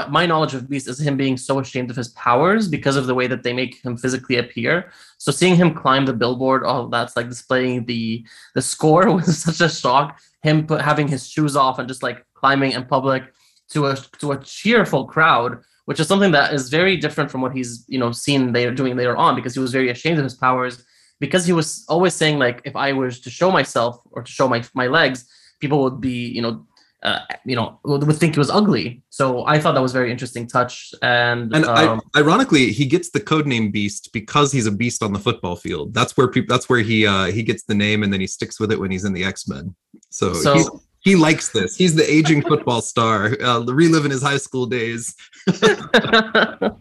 my knowledge of Beast is him being so ashamed of his powers because of the way that they make him physically appear. So seeing him climb the billboard, all that's like displaying the score was such a shock. Him having his shoes off and just like climbing in public to a cheerful crowd, which is something that is very different from what he's, you know, seen they are doing later on, because he was very ashamed of his powers, because he was always saying like, if I was to show myself or to show my legs, people would be, you know, would think he was ugly. So I thought that was a very interesting touch. And ironically, he gets the codename Beast because he's a beast on the football field. That's where he gets the name, and then he sticks with it when he's in the X-Men. So he likes this. He's the aging football star, reliving his high school days. Yeah,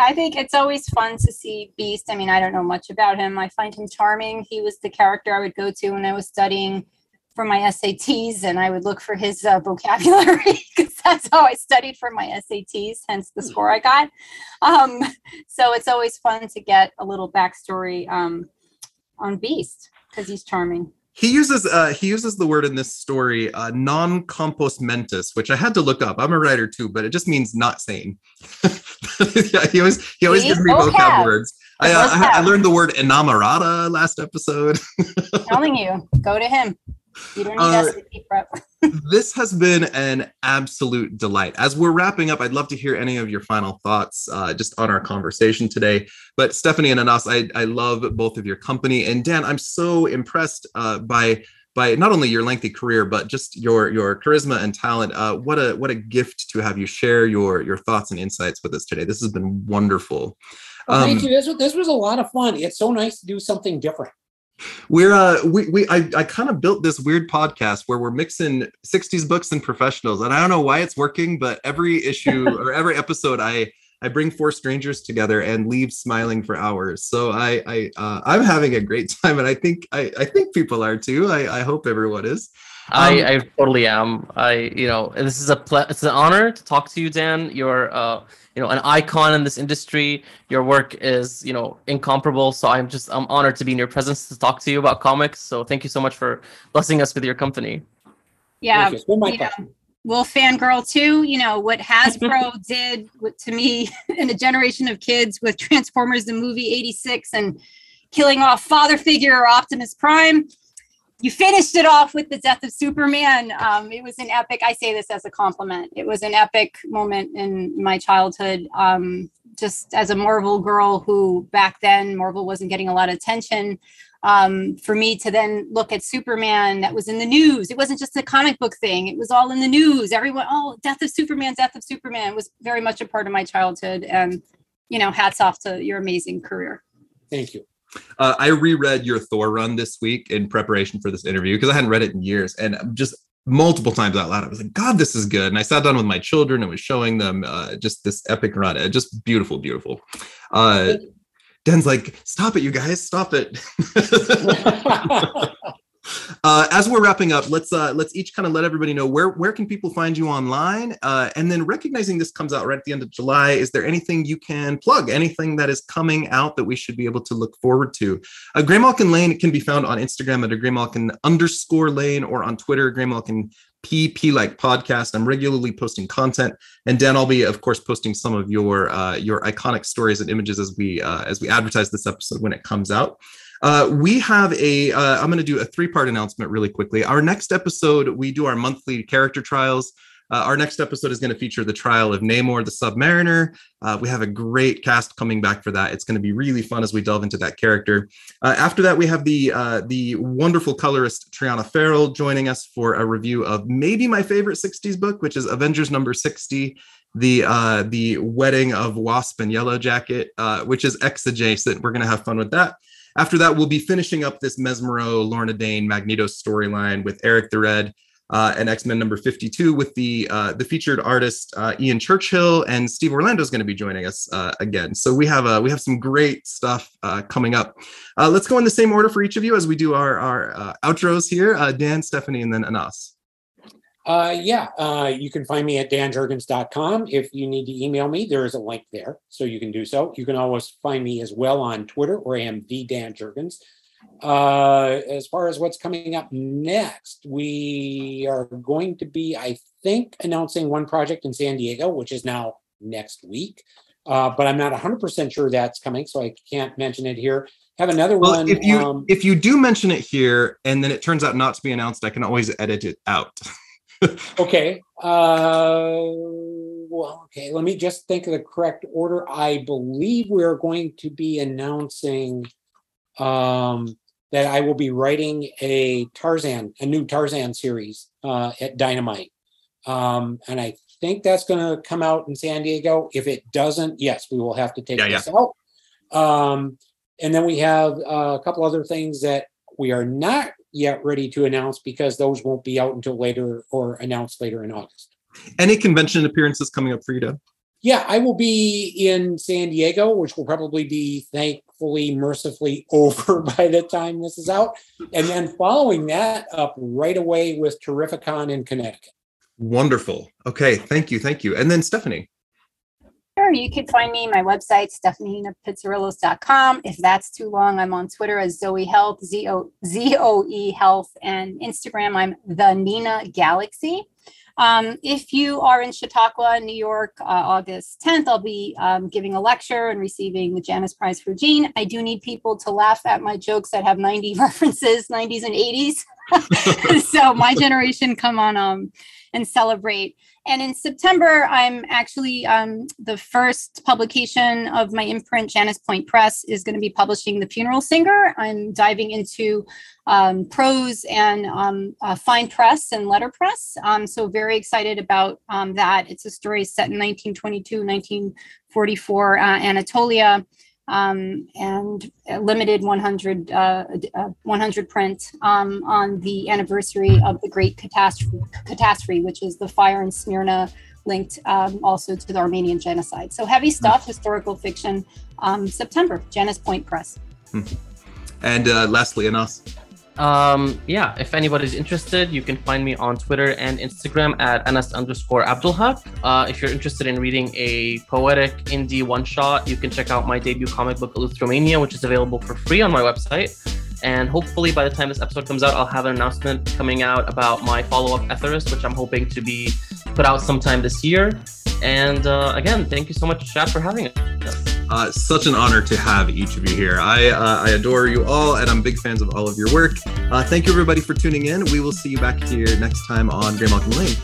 I think it's always fun to see Beast. I mean, I don't know much about him. I find him charming. He was the character I would go to when I was studying for my SATs, and I would look for his vocabulary, because that's how I studied for my SATs, hence the score I got. So it's always fun to get a little backstory on Beast, because he's charming. He uses the word in this story non compos mentis, which I had to look up. I'm a writer too, but it just means not sane. Yeah, he always gives me vocab words. I learned the word enamorada last episode. I'm telling you, go to him. You don't need SAT prep. This has been an absolute delight. As we're wrapping up, I'd love to hear any of your final thoughts just on our conversation today. But Stephanie and Anas, I love both of your company. And Dan, I'm so impressed by not only your lengthy career, but just your charisma and talent. What a gift to have you share your thoughts and insights with us today. This has been wonderful. Thank you. This was a lot of fun. It's so nice to do something different. We're I kind of built this weird podcast where we're mixing 60s books and professionals, and I don't know why it's working, but every issue or every episode I bring 4 strangers together and leave smiling for hours. So I'm having a great time, and I think people are too. I hope everyone is. I totally am. This is it's an honor to talk to you, Dan. You're an icon in this industry. Your work is, incomparable. So I'm honored to be in your presence to talk to you about comics. So thank you so much for blessing us with your company. Yeah, we'll fangirl too. You know what Hasbro did to me and a generation of kids with Transformers the movie '86 and killing off father figure Optimus Prime. You finished it off with the death of Superman. It was an epic, I say this as a compliment, it was an epic moment in my childhood. Just as a Marvel girl who back then, Marvel wasn't getting a lot of attention. For me to then look at Superman that was in the news, it wasn't just a comic book thing, it was all in the news. Everyone, death of Superman was very much a part of my childhood. And, hats off to your amazing career. Thank you. I reread your Thor run this week in preparation for this interview because I hadn't read it in years, and just multiple times out loud I was like, God, this is good. And I sat down with my children and was showing them just this epic run. Just beautiful. Dan's like, stop it, you guys, stop it. As we're wrapping up, let's each kind of let everybody know where can people find you online, and then recognizing this comes out right at the end of July, is there anything you can plug, anything that is coming out that we should be able to look forward to? Graymalkin Lane can be found on Instagram at @Graymalkin_Lane or on Twitter, Graymalkin PP like podcast. I'm regularly posting content, and Dan, I'll be of course posting some of your iconic stories and images as we advertise this episode when it comes out. We have I'm going to do a 3-part announcement really quickly. Our next episode, we do our monthly character trials. Our next episode is going to feature the trial of Namor the Submariner. We have a great cast coming back for that. It's going to be really fun as we delve into that character. After that, we have the wonderful colorist Triana Farrell joining us for a review of maybe my favorite 60s book, which is Avengers number 60. The Wedding of Wasp and Yellowjacket, which is X-adjacent. We're going to have fun with that. After that, we'll be finishing up this Mesmero, Lorna Dane, Magneto storyline with Eric the Red. and X-Men number 52 with the featured artist Ian Churchill, and Steve Orlando is going to be joining us again. So we have some great stuff coming up. Let's go in the same order for each of you as we do our outros here. Dan, Stephanie, and then Anas. You can find me at danjurgens.com. If you need to email me, there is a link there, so you can do so. You can always find me as well on Twitter, where I am the Dan Jurgens. As far as what's coming up next, we are going to be, I think, announcing one project in San Diego, which is now next week. But I'm not 100% sure that's coming, so I can't mention it here. Have another one. If you do mention it here, and then it turns out not to be announced, I can always edit it out. Okay. Okay. Let me just think of the correct order. I believe we're going to be announcing that I will be writing a new Tarzan series at Dynamite. And I think that's going to come out in San Diego. If it doesn't, yes, we will have to take this out. And then we have a couple other things that we are not yet ready to announce, because those won't be out until later or announced later in August. Any convention appearances coming up for you, Deb? Yeah, I will be in San Diego, which will probably be, thankfully, mercifully over by the time this is out. And then following that up right away with Terrificon in Connecticut. Wonderful. Okay, thank you. And then Stephanie. Sure, you can find me, my website, StephanieNinaPizzarello.com. If that's too long, I'm on Twitter as Zoe Health, Z-O-E Health, and Instagram, I'm the Nina Galaxy. If you are in Chautauqua, New York, August 10th, I'll be giving a lecture and receiving the Janus Prize for Gene. I do need people to laugh at my jokes that have 90 references, 90s and 80s. So my generation, come on and celebrate. And in September, I'm actually the first publication of my imprint, Janice Point Press, is going to be publishing The Funeral Singer. I'm diving into prose and fine press and letterpress. So very excited about that. It's a story set in 1922, 1944, Anatolia, and a limited 100 print on the anniversary of the Great Catastrophe, which is the fire in Smyrna, linked also to the Armenian genocide. So heavy stuff, historical fiction, September, Janus Point Press. And lastly, Anas. If anybody's interested, you can find me on Twitter and Instagram at Anas_Abdulhaq. If you're interested in reading a poetic indie one-shot, you can check out my debut comic book, Eleutheromania, which is available for free on my website. And hopefully by the time this episode comes out, I'll have an announcement coming out about my follow-up Aetheris, which I'm hoping to be put out sometime this year. And again, thank you so much, Chad, for having us. Such an honor to have each of you here. I adore you all, and I'm big fans of all of your work. Thank you, everybody, for tuning in. We will see you back here next time on Graymalkin Lane.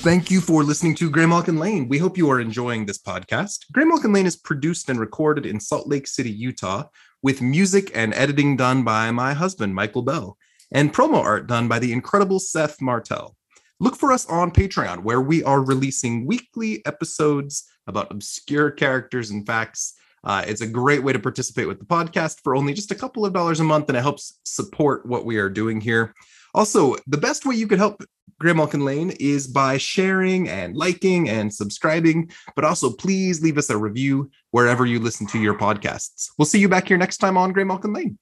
Thank you for listening to Graymalkin Lane. We hope you are enjoying this podcast. Graymalkin Lane is produced and recorded in Salt Lake City, Utah, with music and editing done by my husband, Michael Bell, and promo art done by the incredible Seth Martell. Look for us on Patreon, where we are releasing weekly episodes about obscure characters and facts. It's a great way to participate with the podcast for only just a couple of dollars a month, and it helps support what we are doing here. Also, the best way you could help Graymalkin Lane is by sharing and liking and subscribing, but also please leave us a review wherever you listen to your podcasts. We'll see you back here next time on Graymalkin Lane.